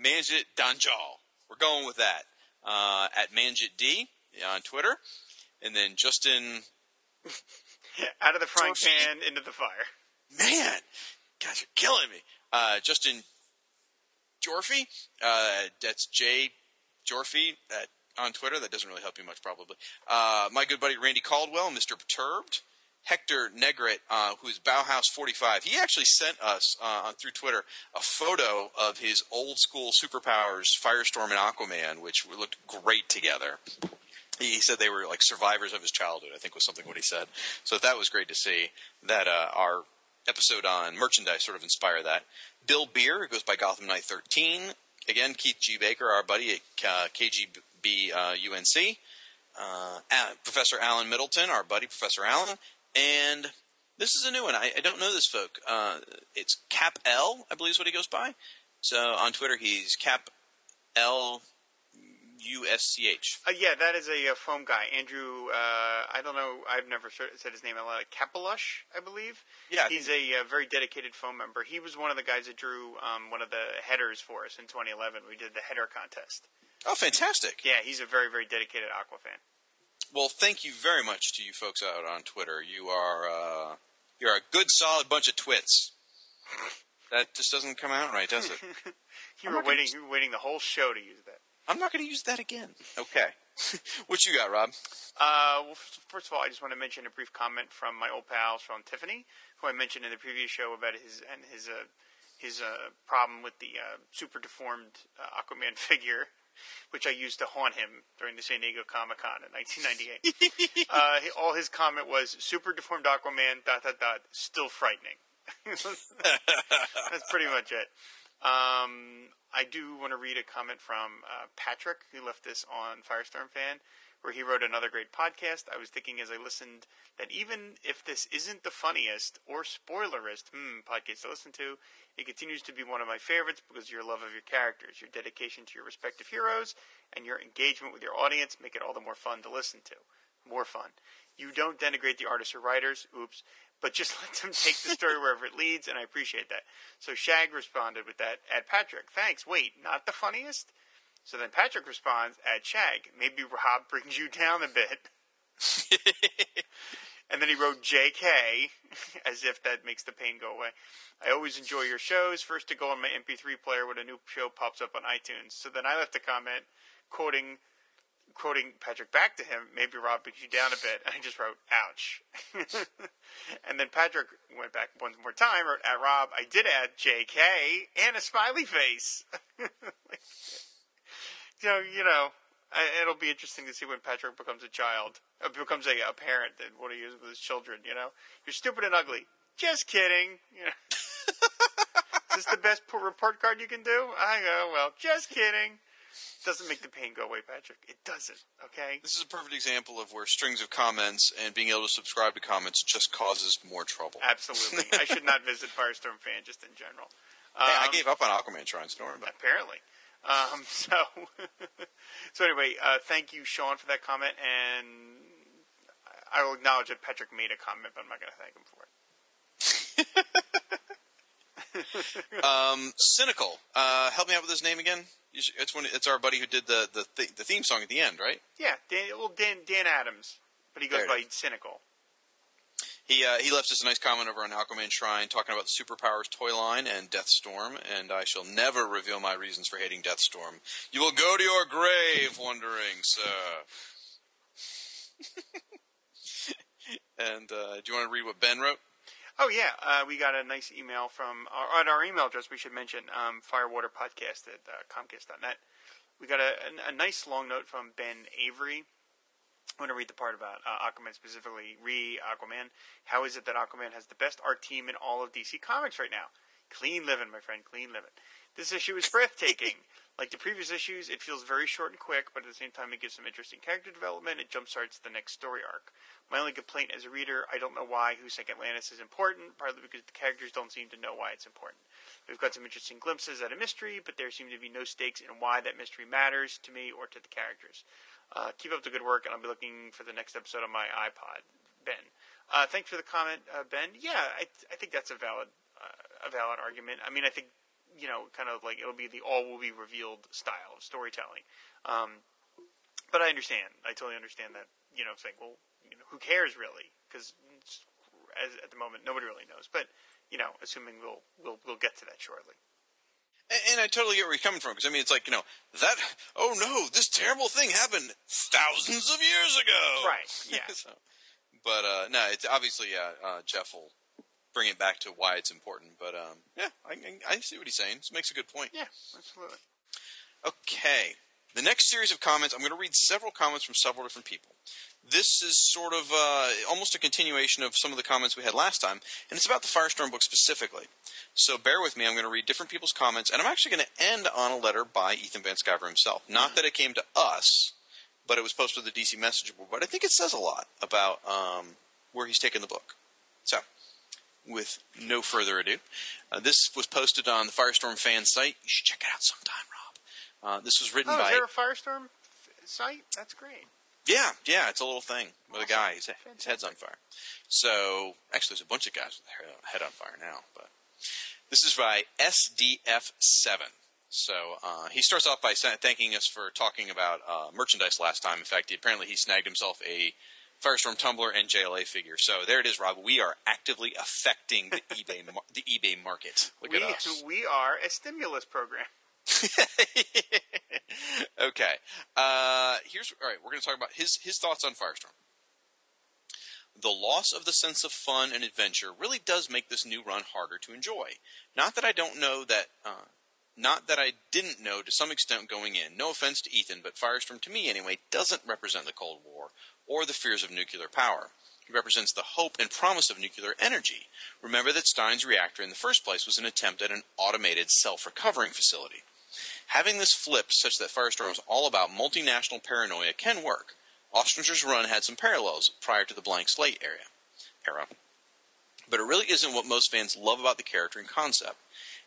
Manjit Danjal. We're going with that. At Manjit D on Twitter. And then Justin... Out of the frying pan, into the fire. Man! Guys are killing me. Justin Jorfy. That's J. Jorfy on Twitter. That doesn't really help you much, probably. My good buddy Randy Caldwell, Mr. Perturbed. Hector Negret, who's Bauhaus45, he actually sent us through Twitter a photo of his old school Superpowers, Firestorm and Aquaman, which looked great together. He said they were like survivors of his childhood, I think was something what he said. So that was great to see that our episode on merchandise sort of inspired that. Bill Beer, who goes by Gotham Knight 13. Again, Keith G. Baker, our buddy at KGB UNC. Professor Alan Middleton, our buddy Professor Alan. And this is a new one. I don't know this folk. It's Cap L, I believe is what he goes by. So on Twitter, he's Cap L USCH. Yeah, that is a foam guy. Andrew, I don't know. I've never said his name out loud. Cap Lusch, I believe. Yeah. He's a very dedicated foam member. He was one of the guys that drew one of the headers for us in 2011. We did the header contest. Oh, fantastic. Yeah, he's a very, very dedicated Aqua fan. Well, thank you very much to you folks out on Twitter. You're a good, solid bunch of twits. That just doesn't come out right, does it? You were waiting the whole show to use that. I'm not going to use that again. Okay. What you got, Rob? Well, first of all, I just want to mention a brief comment from my old pal, from Tiffany, who I mentioned in the previous show about his problem with the super deformed Aquaman figure, which I used to haunt him during the San Diego Comic-Con in 1998. All his comment was, super deformed Aquaman, ... still frightening. That's pretty much it. I do want to read a comment from Patrick, who left this on Firestorm Fan, where he wrote another great podcast. I was thinking as I listened that even if this isn't the funniest or spoilerist podcast to listen to, it continues to be one of my favorites because of your love of your characters, your dedication to your respective heroes, and your engagement with your audience make it all the more fun to listen to. More fun. You don't denigrate the artists or writers. Oops. But just let them take the story wherever it leads, and I appreciate that. So Shag responded with that at Patrick. Thanks. Wait, not the funniest? So then Patrick responds at Shag. Maybe Rob brings you down a bit. And then he wrote JK, as if that makes the pain go away. I always enjoy your shows. First to go on my MP3 player when a new show pops up on iTunes. So then I left a comment quoting Patrick back to him, maybe Rob brings you down a bit, and I just wrote, ouch. And then Patrick went back one more time, wrote, at Rob, I did add JK and a smiley face. It'll be interesting to see when Patrick becomes a parent, and what he is with his children, You're stupid and ugly. Just kidding. Is this the best report card you can do? I go, well, just kidding. Doesn't make the pain go away, Patrick. It doesn't, okay? This is a perfect example of where strings of comments and being able to subscribe to comments just causes more trouble. Absolutely. I should not visit Firestorm Fan just in general. Hey, I gave up on Aquaman Shrine Storm. Apparently. So anyway, thank you, Sean, for that comment, and I will acknowledge that Patrick made a comment, but I'm not going to thank him for it. Cynical. Help me out with his name again. It's our buddy who did the theme song at the end, right? Yeah, Dan Adams, but he goes by Cynical. He left us a nice comment over on Aquaman Shrine talking about the Superpowers toy line and Deathstorm, and I shall never reveal my reasons for hating Deathstorm. You will go to your grave wondering, sir. And do you want to read what Ben wrote? Oh, yeah. We got a nice email from our email address. We should mention firewaterpodcast at comcast.net. We got a nice long note from Ben Avery, I want to read the part about Aquaman specifically, Aquaman. How is it that Aquaman has the best art team in all of DC Comics right now? Clean living, my friend, clean living. This issue is breathtaking. Like the previous issues, it feels very short and quick, but at the same time it gives some interesting character development. It jumpstarts the next story arc. My only complaint as a reader, I don't know why Who Sank Atlantis is important, partly because the characters don't seem to know why it's important. We've got some interesting glimpses at a mystery, but there seem to be no stakes in why that mystery matters to me or to the characters. Keep up the good work, and I'll be looking for the next episode on my iPod. Ben. Thanks for the comment, Ben. Yeah, I think that's a valid argument. I mean, I think, you know, kind of like it'll be the all will be revealed style of storytelling. But I understand. I totally understand that, you know, saying, well, you know, who cares really? Because at the moment, nobody really knows. But, you know, assuming we'll get to that shortly. And I totally get where you're coming from. Because, I mean, it's like, you know, that, oh no, this terrible thing happened thousands of years ago. Right, yeah. So, but, no, it's obviously, Jeff will bring it back to why it's important. But, yeah, I see what he's saying. This makes a good point. Yeah, absolutely. Okay. The next series of comments, I'm going to read several comments from several different people. This is sort of almost a continuation of some of the comments we had last time, and it's about the Firestorm book specifically. So bear with me. I'm going to read different people's comments, and I'm actually going to end on a letter by Ethan Van Sciver himself. Not that it came to us, but it was posted to the DC Message Board. But I think it says a lot about where he's taken the book. So, with no further ado, this was posted on the Firestorm fan site. You should check it out sometime, Rob. This was written by... Oh, is there a Firestorm site? That's great. Yeah, it's a little thing with a guy. His head's on fire. So, actually, there's a bunch of guys with their head on fire now. But this is by SDF7. So he starts off by thanking us for talking about merchandise last time. In fact, he snagged himself a Firestorm tumbler and JLA figure. So there it is, Rob. We are actively affecting the the eBay market. Look at us. We are a stimulus program. Okay. We're going to talk about his thoughts on Firestorm. The loss of the sense of fun and adventure really does make this new run harder to enjoy. Not that I didn't know to some extent going in. No offense to Ethan, but Firestorm, to me anyway, doesn't represent the Cold War or the fears of nuclear power. It represents the hope and promise of nuclear energy. Remember that Stein's reactor in the first place was an attempt at an automated self-recovering facility. Having this flipped such that Firestorm was all about multinational paranoia can work. Ostrander's run had some parallels prior to the blank slate era. But it really isn't what most fans love about the character and concept.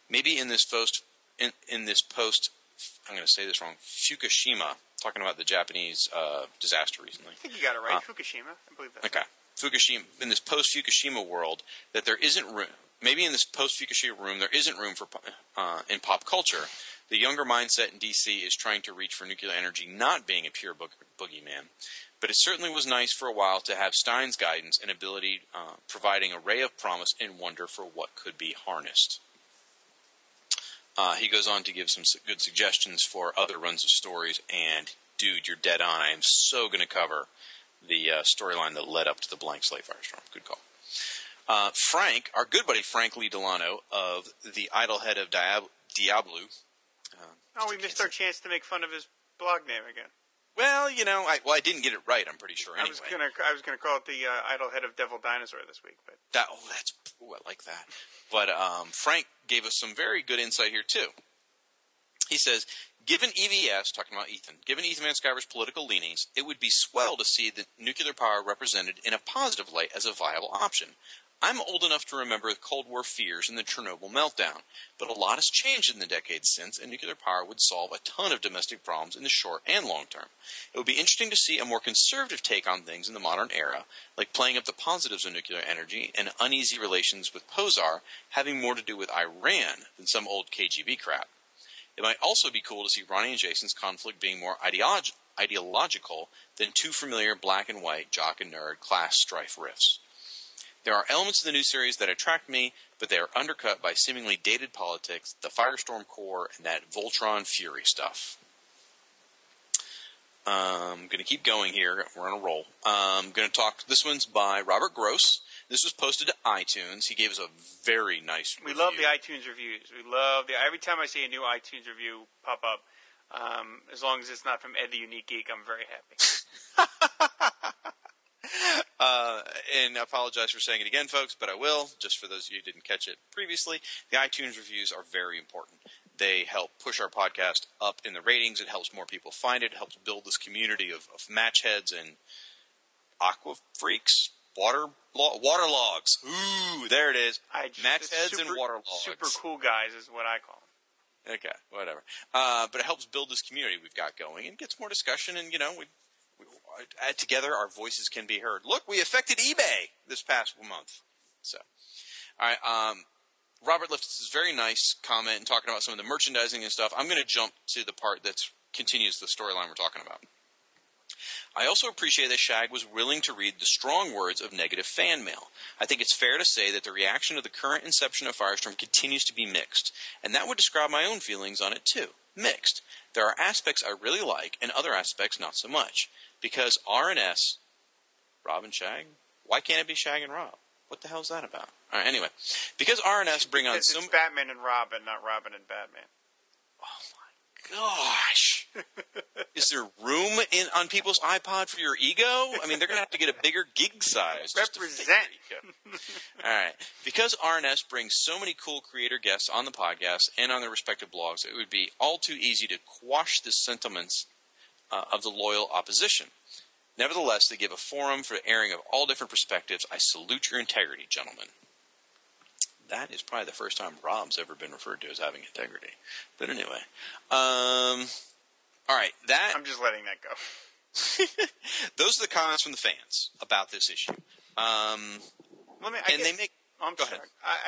Maybe in this post, I'm going to say this wrong, Fukushima, talking about the Japanese disaster recently. I think you got it right, Fukushima. I believe that. Okay, Fukushima. In this post-Fukushima world, that there isn't room. Maybe in this post-Fukushima room, there isn't room for in pop culture. The younger mindset in DC is trying to reach for nuclear energy not being a pure boogeyman, but it certainly was nice for a while to have Stein's guidance and ability providing a ray of promise and wonder for what could be harnessed. He goes on to give some good suggestions for other runs of stories, and dude, you're dead on. I am so going to cover the storyline that led up to the blank slate Firestorm. Good call. Frank, our good buddy Frank Lee Delano of the Idle Head of Diablo. We missed our chance to make fun of his blog name again. Well, you know, I didn't get it right. I'm pretty sure. Anyway, I was gonna call it the Idle Head of Devil Dinosaur this week, but I like that. But Frank gave us some very good insight here too. He says, given EVS, talking about Ethan, given Ethan Van Sciver's political leanings, it would be swell to see the nuclear power represented in a positive light as a viable option. I'm old enough to remember the Cold War fears and the Chernobyl meltdown, but a lot has changed in the decades since, and nuclear power would solve a ton of domestic problems in the short and long term. It would be interesting to see a more conservative take on things in the modern era, like playing up the positives of nuclear energy and uneasy relations with Pozar having more to do with Iran than some old KGB crap. It might also be cool to see Ronnie and Jason's conflict being more ideological than too familiar black and white, jock and nerd, class strife riffs. There are elements of the new series that attract me, but they are undercut by seemingly dated politics, the Firestorm Core, and that Voltron Fury stuff. I'm going to keep going here. We're on a roll. I'm going to talk. This one's by Robert Gross. This was posted to iTunes. He gave us a very nice review. We love the iTunes reviews. Every time I see a new iTunes review pop up, as long as it's not from Ed the Unique Geek, I'm very happy. And I apologize for saying it again, folks, but I will, just for those of you who didn't catch it previously. The iTunes reviews are very important. They help push our podcast up in the ratings. It helps more people find it. It helps build this community of match heads and aqua freaks, water logs. Ooh, there it is. Match heads and water logs. Super cool guys is what I call them. Okay, whatever. But it helps build this community we've got going and gets more discussion. And, you know, we add together, our voices can be heard. Look, we affected eBay this past month. So, all right. Robert left this very nice comment and talking about some of the merchandising and stuff. I'm going to jump to the part that continues the storyline we're talking about. I also appreciate that Shag was willing to read the strong words of negative fan mail. I think it's fair to say that the reaction to the current inception of Firestorm continues to be mixed, and that would describe my own feelings on it too. Mixed. There are aspects I really like and other aspects not so much. Because R&S, Rob and Shag? Why can't it be Shag and Rob? What the hell is that about? All right, anyway. Because R&S bring on some... It's Batman and Robin, not Robin and Batman. Oh, my gosh. Is there room on people's iPod for your ego? I mean, they're going to have to get a bigger gig size. Represent. All right. Because R&S brings so many cool creator guests on the podcast and on their respective blogs, it would be all too easy to quash the sentiments of the loyal opposition. Nevertheless, they give a forum for the airing of all different perspectives. I salute your integrity, gentlemen. That is probably the first time Rob's ever been referred to as having integrity. But anyway. All right. I'm just letting that go. Those are the comments from the fans about this issue. I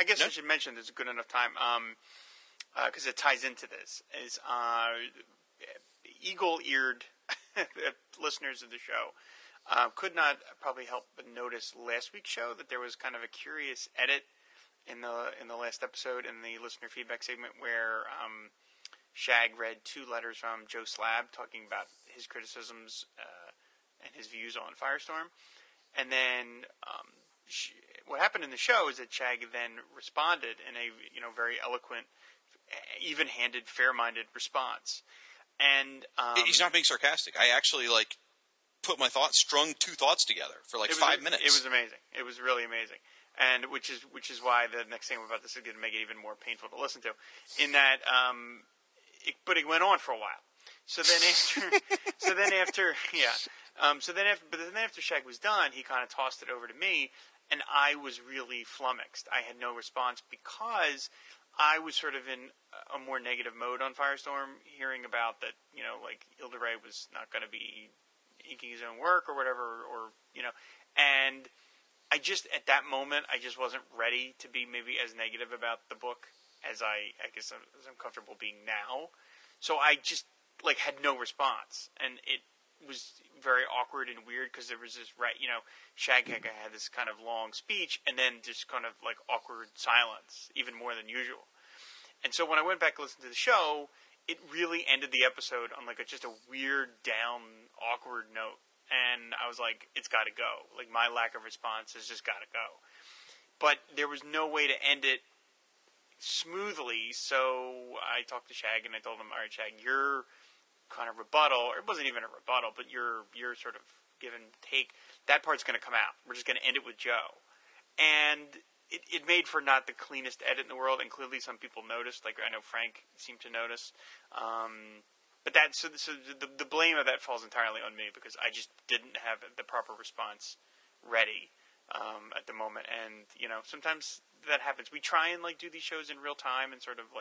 guess I should mention there's a good enough time because it ties into this. Is eagle-eared listeners of the show could not probably help but notice last week's show that there was kind of a curious edit in the last episode in the listener feedback segment where Shag read two letters from Joe Slab talking about his criticisms and his views on Firestorm. And then what happened in the show is that Shag then responded in a very eloquent, even-handed, fair-minded response. And he's not being sarcastic. I actually put my thoughts, strung two thoughts together for 5 minutes. It was amazing. It was really amazing. And which is why the next thing about this is going to make it even more painful to listen to. In that, it went on for a while. So then after Shag was done, he kind of tossed it over to me, and I was really flummoxed. I had no response because I was sort of in a more negative mode on Firestorm, hearing about that, Yıldıray was not going to be inking his own work or whatever, and I just, at that moment, I just wasn't ready to be maybe as negative about the book as I guess I'm comfortable being now. So I just, had no response. And it was very awkward and weird because there was this, Shag had this kind of long speech and then just kind of, awkward silence, even more than usual. And so when I went back and listened to the show, it really ended the episode on, just a weird, down, awkward note. And I was like, it's got to go. My lack of response has just got to go. But there was no way to end it smoothly, so I talked to Shag and I told him, all right, Shag, your kind of rebuttal, or it wasn't even a rebuttal, but your sort of give and take, that part's going to come out. We're just going to end it with Joe. And it made for not the cleanest edit in the world, and clearly some people noticed. I know Frank seemed to notice. But that so the blame of that falls entirely on me because I just didn't have the proper response ready at the moment, and sometimes that happens. We try and do these shows in real time and sort of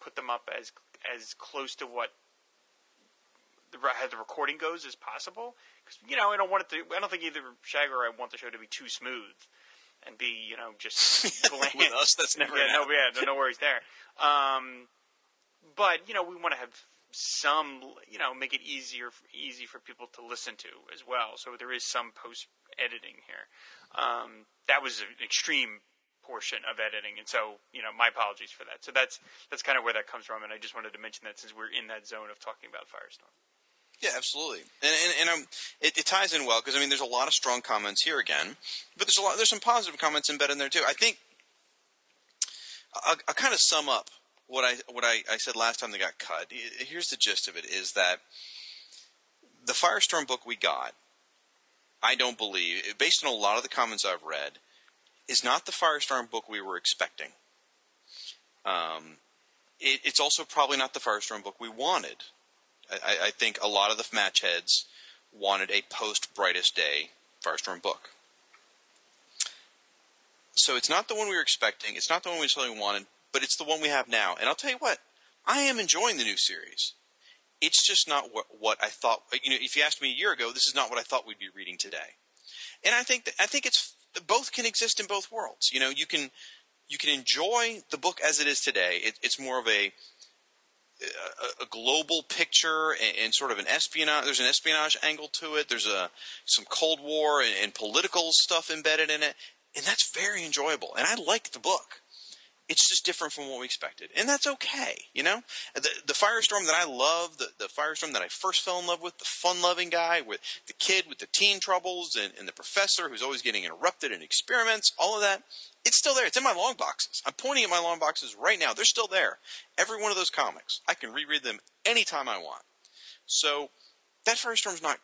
put them up as close to what how the recording goes as possible because I don't want it to. I don't think either Shag or I want the show to be too smooth and be just bland. With us. That's never no worries there. But we want to have some, make it easy for people to listen to as well. So there is some post-editing here. That was an extreme portion of editing, and so, my apologies for that. So that's kind of where that comes from, and I just wanted to mention that since we're in that zone of talking about Firestorm. Yeah, absolutely. And it ties in well, because, there's a lot of strong comments here again, but there's some positive comments embedded in there, too. I think I'll kind of sum up what I said last time they got cut. Here's the gist of it, is that the Firestorm book we got I don't believe, based on a lot of the comments I've read, is not the Firestorm book we were expecting. It's also probably not the Firestorm book we wanted. I think a lot of the match heads wanted a post-Brightest Day Firestorm book. So it's not the one we were expecting. It's not the one we necessarily wanted, but it's the one we have now. And I'll tell you what, I am enjoying the new series. It's just not what I thought. You know, if you asked me a year ago, this is not what I thought we'd be reading today. And I think it's both can exist in both worlds. You know, you can enjoy the book as it is today. It's more of a global picture and sort of an espionage. There's an espionage angle to it. There's some Cold War and political stuff embedded in it, and that's very enjoyable. And I like the book. It's just different from what we expected, and that's okay, you know? The Firestorm that I love, the Firestorm that I first fell in love with, the fun-loving guy with the kid with the teen troubles and the professor who's always getting interrupted in experiments, all of that, it's still there. It's in my long boxes. I'm pointing at my long boxes right now. They're still there. Every one of those comics. I can reread them anytime I want. So that Firestorm's not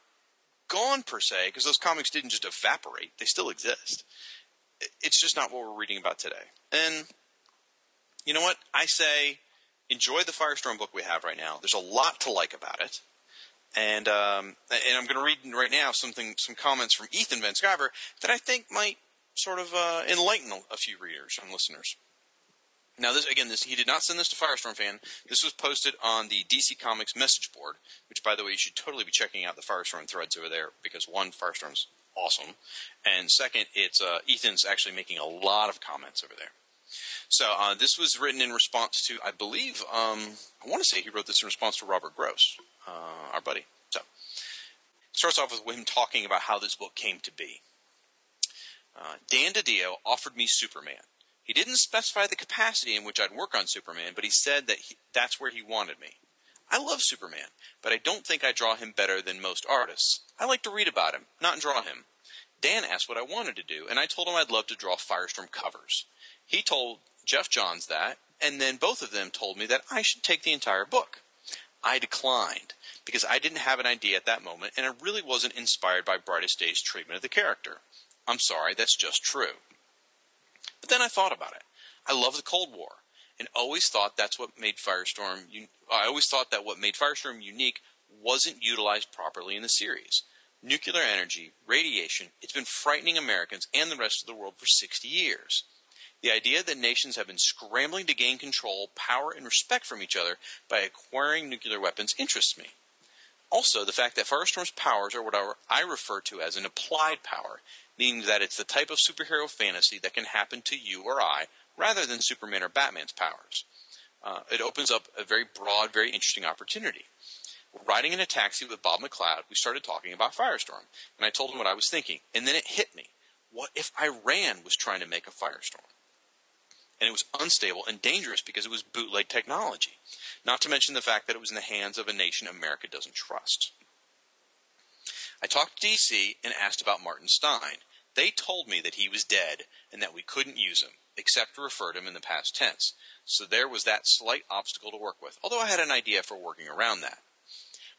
gone, per se, because those comics didn't just evaporate. They still exist. It's just not what we're reading about today. And you know what? I say enjoy the Firestorm book we have right now. There's a lot to like about it. And I'm going to read right now some comments from Ethan Van Sciver that I think might sort of enlighten a few readers and listeners. Now, this he did not send this to Firestorm Fan. This was posted on the DC Comics message board, which, by the way, you should totally be checking out the Firestorm threads over there because, one, Firestorm's awesome, and second, it's Ethan's actually making a lot of comments over there. So this was written in response to, I believe, I want to say he wrote this in response to Robert Gross, our buddy. So it starts off with him talking about how this book came to be. Dan DiDio offered me Superman. He didn't specify the capacity in which I'd work on Superman, but he said that that's where he wanted me. I love Superman, but I don't think I draw him better than most artists. I like to read about him, not draw him. Dan asked what I wanted to do, and I told him I'd love to draw Firestorm covers. He told Geoff Johns that, and then both of them told me that I should take the entire book. I declined, because I didn't have an idea at that moment, and I really wasn't inspired by Brightest Day's treatment of the character. I'm sorry, that's just true. But then I thought about it. I love the Cold War, and I always thought that what made Firestorm unique wasn't utilized properly in the series. Nuclear energy, radiation, it's been frightening Americans and the rest of the world for 60 years. The idea that nations have been scrambling to gain control, power, and respect from each other by acquiring nuclear weapons interests me. Also, the fact that Firestorm's powers are what I refer to as an applied power, meaning that it's the type of superhero fantasy that can happen to you or I, rather than Superman or Batman's powers. It opens up a very broad, very interesting opportunity. Riding in a taxi with Bob McLeod, we started talking about Firestorm, and I told him what I was thinking, and then it hit me. What if Iran was trying to make a Firestorm? And it was unstable and dangerous because it was bootleg technology, not to mention the fact that it was in the hands of a nation America doesn't trust. I talked to DC and asked about Martin Stein. They told me that he was dead and that we couldn't use him, except refer to him in the past tense. So there was that slight obstacle to work with, although I had an idea for working around that.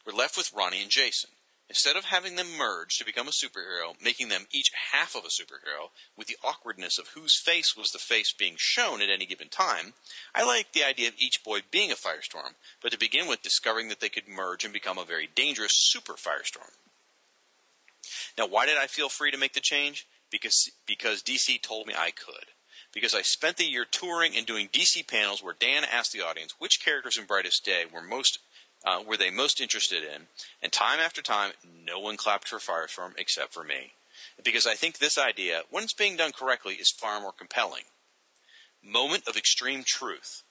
We're left with Ronnie and Jason. Instead of having them merge to become a superhero, making them each half of a superhero, with the awkwardness of whose face was the face being shown at any given time, I like the idea of each boy being a Firestorm, but to begin with discovering that they could merge and become a very dangerous super Firestorm. Now, why did I feel free to make the change? Because DC told me I could. Because I spent the year touring and doing DC panels where Dan asked the audience which characters in Brightest Day were they most interested in, and time after time, no one clapped for Firestorm except for me. Because I think this idea, when it's being done correctly, is far more compelling. Moment of extreme truth.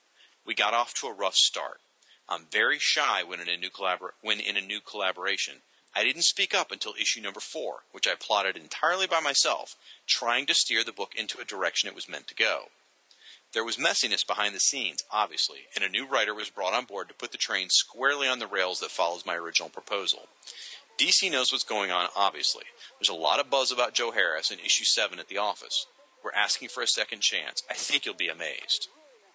We got off to a rough start. I'm very shy when in a new collaboration. I didn't speak up until issue number 4, which I plotted entirely by myself, trying to steer the book into a direction it was meant to go. There was messiness behind the scenes, obviously, and a new writer was brought on board to put the train squarely on the rails that follows my original proposal. DC knows what's going on, obviously. There's a lot of buzz about Joe Harris in issue 7 at the office. We're asking for a second chance. I think you'll be amazed.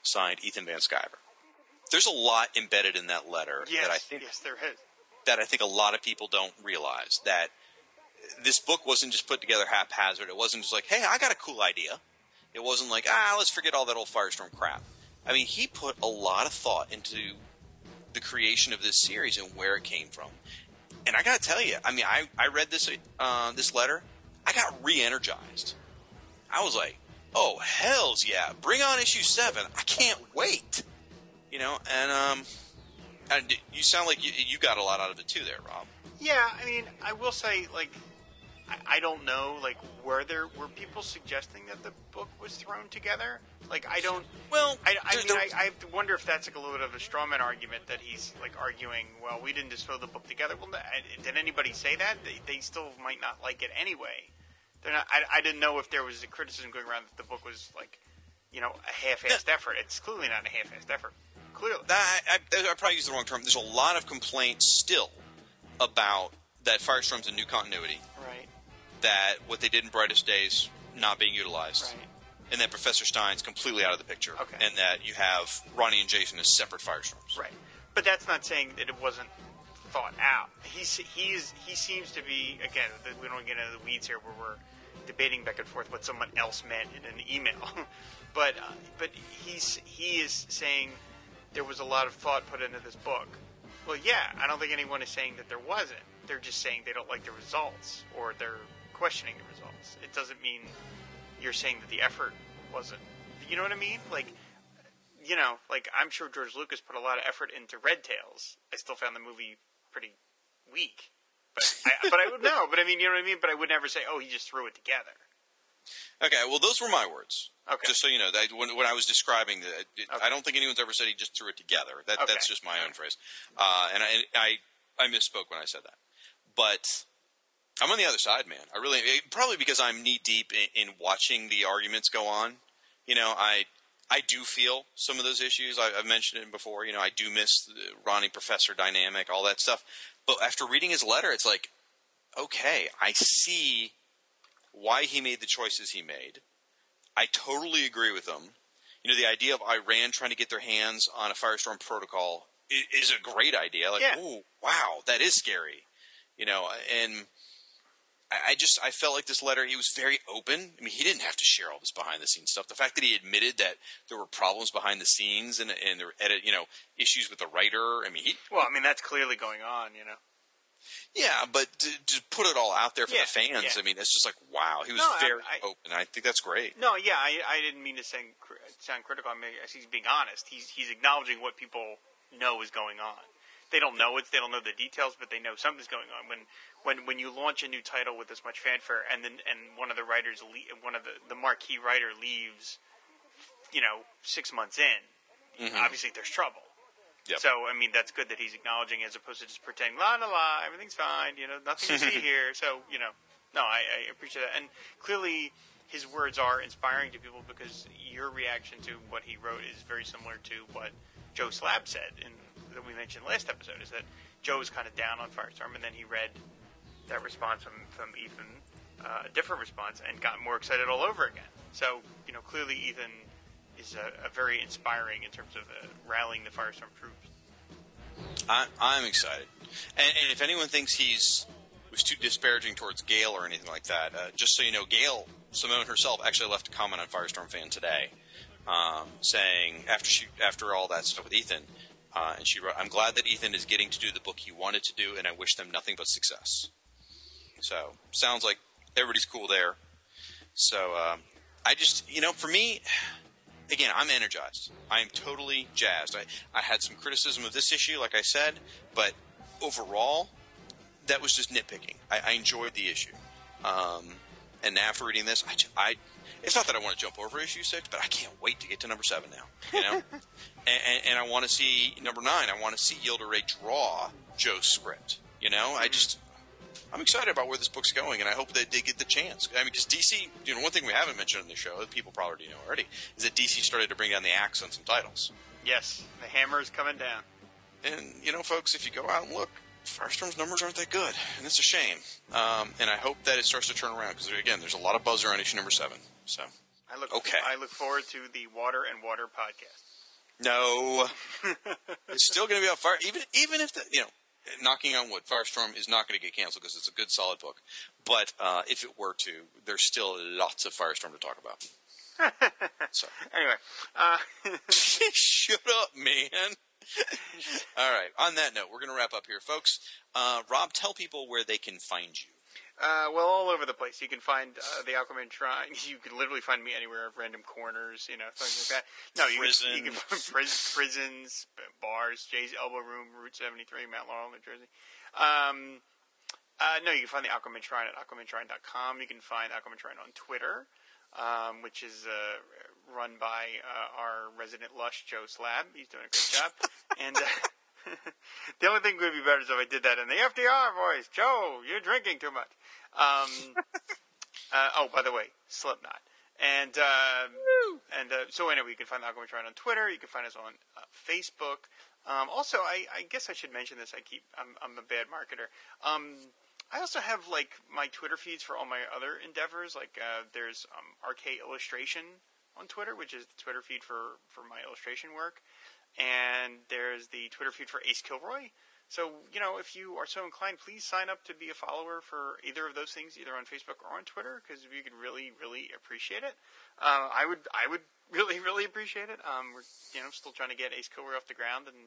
Signed, Ethan Van Sciver. There's a lot embedded in that letter that I think a lot of people don't realize. That this book wasn't just put together haphazard. It wasn't just like, hey, I got a cool idea. It wasn't like, let's forget all that old Firestorm crap. I mean, he put a lot of thought into the creation of this series and where it came from. And I got to tell you, I mean, I read this letter. I got re-energized. I was like, oh, hells yeah. Bring on issue 7. I can't wait. You know, and you sound like you got a lot out of it too there, Rob. Yeah, I mean, I will say, like, I don't know, like, were people suggesting that the book was thrown together? Like, I don't... Well... I mean, I have to wonder if that's, like, a little bit of a straw man argument that he's, like, arguing, well, we didn't just throw the book together. Well, did anybody say that? They still might not like it anyway. They're not... I didn't know if there was a criticism going around that the book was, like, you know, a half-assed effort. It's clearly not a half-assed effort. Clearly. I probably used the wrong term. There's a lot of complaints still about that Firestorm's a new continuity. Right. That what they did in Brightest Days not being utilized. Right. And that Professor Stein's completely out of the picture. Okay. And that you have Ronnie and Jason as separate Firestorms. Right. But that's not saying that it wasn't thought out. He seems to be, again, we don't get into the weeds here where we're debating back and forth what someone else meant in an email. But he is saying there was a lot of thought put into this book. Well, yeah, I don't think anyone is saying that there wasn't. They're just saying they don't like the results, or they're questioning the results. It doesn't mean you're saying that the effort wasn't. You know what I mean? Like, you know, like, I'm sure George Lucas put a lot of effort into Red Tails. I still found the movie pretty weak. But I would know. But I mean, you know what I mean? But I would never say, oh, he just threw it together. Okay, well, those were my words. Okay. Just so you know, when I was describing I don't think anyone's ever said he just threw it together. That's just my own phrase. And I misspoke when I said that. But I'm on the other side, man. I really – probably because I'm knee-deep in watching the arguments go on. You know, I do feel some of those issues. I've mentioned it before. You know, I do miss the Ronnie-Professor dynamic, all that stuff. But after reading his letter, it's like, okay, I see why he made the choices he made. I totally agree with him. You know, the idea of Iran trying to get their hands on a Firestorm protocol is a great idea. Like, oh, wow, that is scary. You know, and I felt like this letter, he was very open. I mean, he didn't have to share all this behind-the-scenes stuff. The fact that he admitted that there were problems behind the scenes and there were issues with the writer. I mean, that's clearly going on, you know. Yeah, but to put it all out there for the fans, I mean, it's just like, wow. He was very open. I think that's great. No, yeah, I didn't mean to sound critical. I mean, he's being honest. He's acknowledging what people know is going on. They don't know it. They don't know the details, but they know something's going on. When you launch a new title with this much fanfare, and one of the writers, one of the marquee writer leaves, 6 months in, obviously there's trouble. Yep. So, I mean, that's good that he's acknowledging as opposed to just pretending, la-la-la, everything's fine, nothing to see here. So, I appreciate that. And clearly his words are inspiring to people because your reaction to what he wrote is very similar to what Joe Slab said that we mentioned last episode, is that Joe was kind of down on Firestorm, and then he read that response from Ethan, a different response, and got more excited all over again. So, clearly Ethan is a very inspiring in terms of rallying the Firestorm troops. I'm excited. And if anyone thinks he was too disparaging towards Gail or anything like that, just so you know, Gail Simone herself actually left a comment on Firestorm Fan today, saying, after all that stuff with Ethan, and she wrote, "I'm glad that Ethan is getting to do the book he wanted to do, and I wish them nothing but success." So, sounds like everybody's cool there. So, I just, for me... Again, I'm energized. I am totally jazzed. I had some criticism of this issue, like I said, but overall, that was just nitpicking. I enjoyed the issue. And after reading this, it's not that I want to jump over issue 6, but I can't wait to get to number 7 now. And I want to see number 9. I want to see Yıldıray draw Joe's script. I'm excited about where this book's going, and I hope that they get the chance. I mean, because DC, one thing we haven't mentioned in the show that people probably know already is that DC started to bring down the axe on some titles. Yes, the hammer is coming down. And, folks, if you go out and look, Firestorm's numbers aren't that good, and it's a shame. And I hope that it starts to turn around, because, again, there's a lot of buzz around issue number 7. So, I look forward to the Water and Water podcast. No. It's still going to be on fire. Even if the knocking on wood, Firestorm is not going to get canceled because it's a good, solid book. But if it were to, there's still lots of Firestorm to talk about. So. Anyway. Shut up, man. All right. On that note, we're going to wrap up here, folks. Rob, tell people where they can find you. Well, all over the place. You can find the Aquaman Shrine. You can literally find me anywhere, random corners, you know, things like that. No, you can find prisons, bars, Jay's Elbow Room, Route 73, Mount Laurel, New Jersey. No, you can find the Aquaman Shrine at aquamanshrine.com. You can find Aquaman Shrine on Twitter, which is run by our resident lush, Joe Slab. He's doing a great job. And... the only thing would be better is if I did that in the FDR voice. Joe, you're drinking too much. Oh, by the way, Slipknot. And so anyway, you can find the Aquaman Shrine on Twitter. You can find us on Facebook. Also, I guess I should mention this. I'm a bad marketer. I also have like my Twitter feeds for all my other endeavors. Like there's RK Illustration on Twitter, which is the Twitter feed for my illustration work. And there's the Twitter feed for Ace Kilroy. So, you know, if you are so inclined, please sign up to be a follower for either of those things, either on Facebook or on Twitter, because we could really, really appreciate it. I would really, really appreciate it. We're, you know, still trying to get Ace Kilroy off the ground, and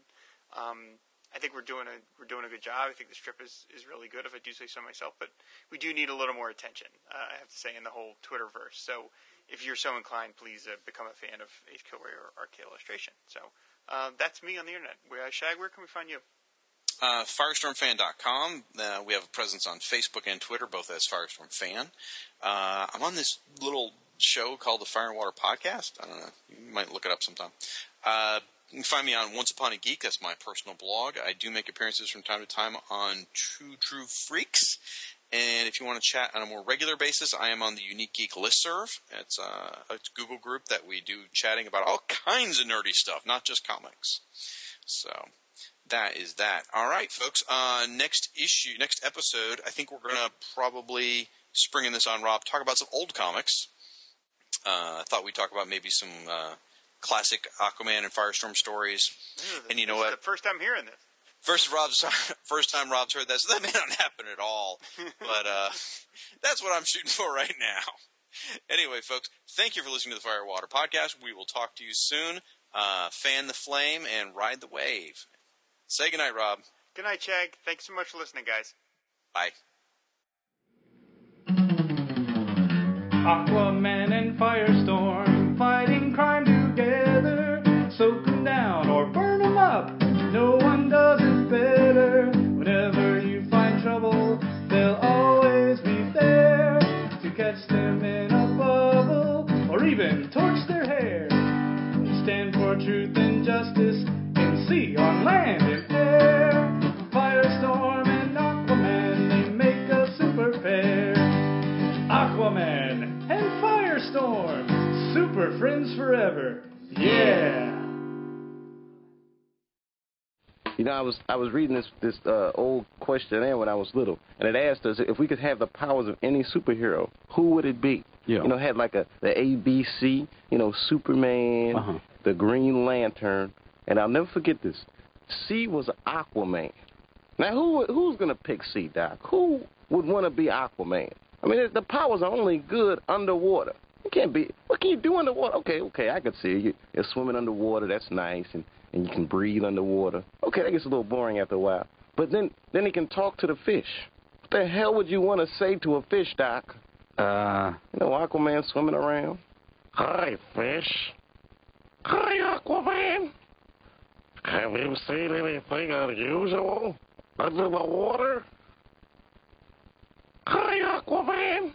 I think we're doing a good job. I think the strip is really good, if I do say so myself. But we do need a little more attention, I have to say, in the whole Twitterverse. So, if you're so inclined, please become a fan of Ace Kilroy or RK Illustration. So. That's me on the internet. Shag, where can we find you? Firestormfan.com. We have a presence on Facebook and Twitter, both as Firestorm Fan. I'm on this little show called the Fire and Water Podcast. I don't know. You might look it up sometime. You can find me on Once Upon a Geek. That's my personal blog. I do make appearances from time to time on True Freaks. And if you want to chat on a more regular basis, I am on the Unique Geek Listserv. It's a Google group that we do chatting about all kinds of nerdy stuff, not just comics. So that is that. All right, folks. Next episode, I think we're going to probably, springing this on Rob, talk about some old comics. I thought we'd talk about maybe some classic Aquaman and Firestorm stories. And you know what? This is the first time hearing this. First time Rob's heard that, so that may not happen at all. But that's what I'm shooting for right now. Anyway, folks, thank you for listening to the Fire and Water Podcast. We will talk to you soon. Fan the flame and ride the wave. Say goodnight, Rob. Goodnight, Chag. Thanks so much for listening, guys. Bye. Aquaman and Firestorm fighting crime together. Soak them down or burn them up. No one does it better. Whenever you find trouble, they'll always be there to catch them in a bubble or even torch their hair. They stand for truth and justice in sea, on land, and air. Firestorm and Aquaman, they make a super pair. Aquaman and Firestorm, super friends forever. Yeah! You know, I was reading this old questionnaire when I was little, and it asked us if we could have the powers of any superhero, who would it be? Yeah. You know, had like the ABC, you know, Superman, the Green Lantern, and I'll never forget this. C was Aquaman. Now, who's going to pick C, Doc? Who would want to be Aquaman? I mean, the powers are only good underwater. You can't be, what can you do underwater? Okay, I could see you. You're swimming underwater, that's nice, and you can breathe underwater. Okay, that gets a little boring after a while. But then he can talk to the fish. What the hell would you want to say to a fish, Doc? You know, Aquaman swimming around. Hi, fish. Hi, Aquaman. Have you seen anything unusual under the water? Hi, Aquaman.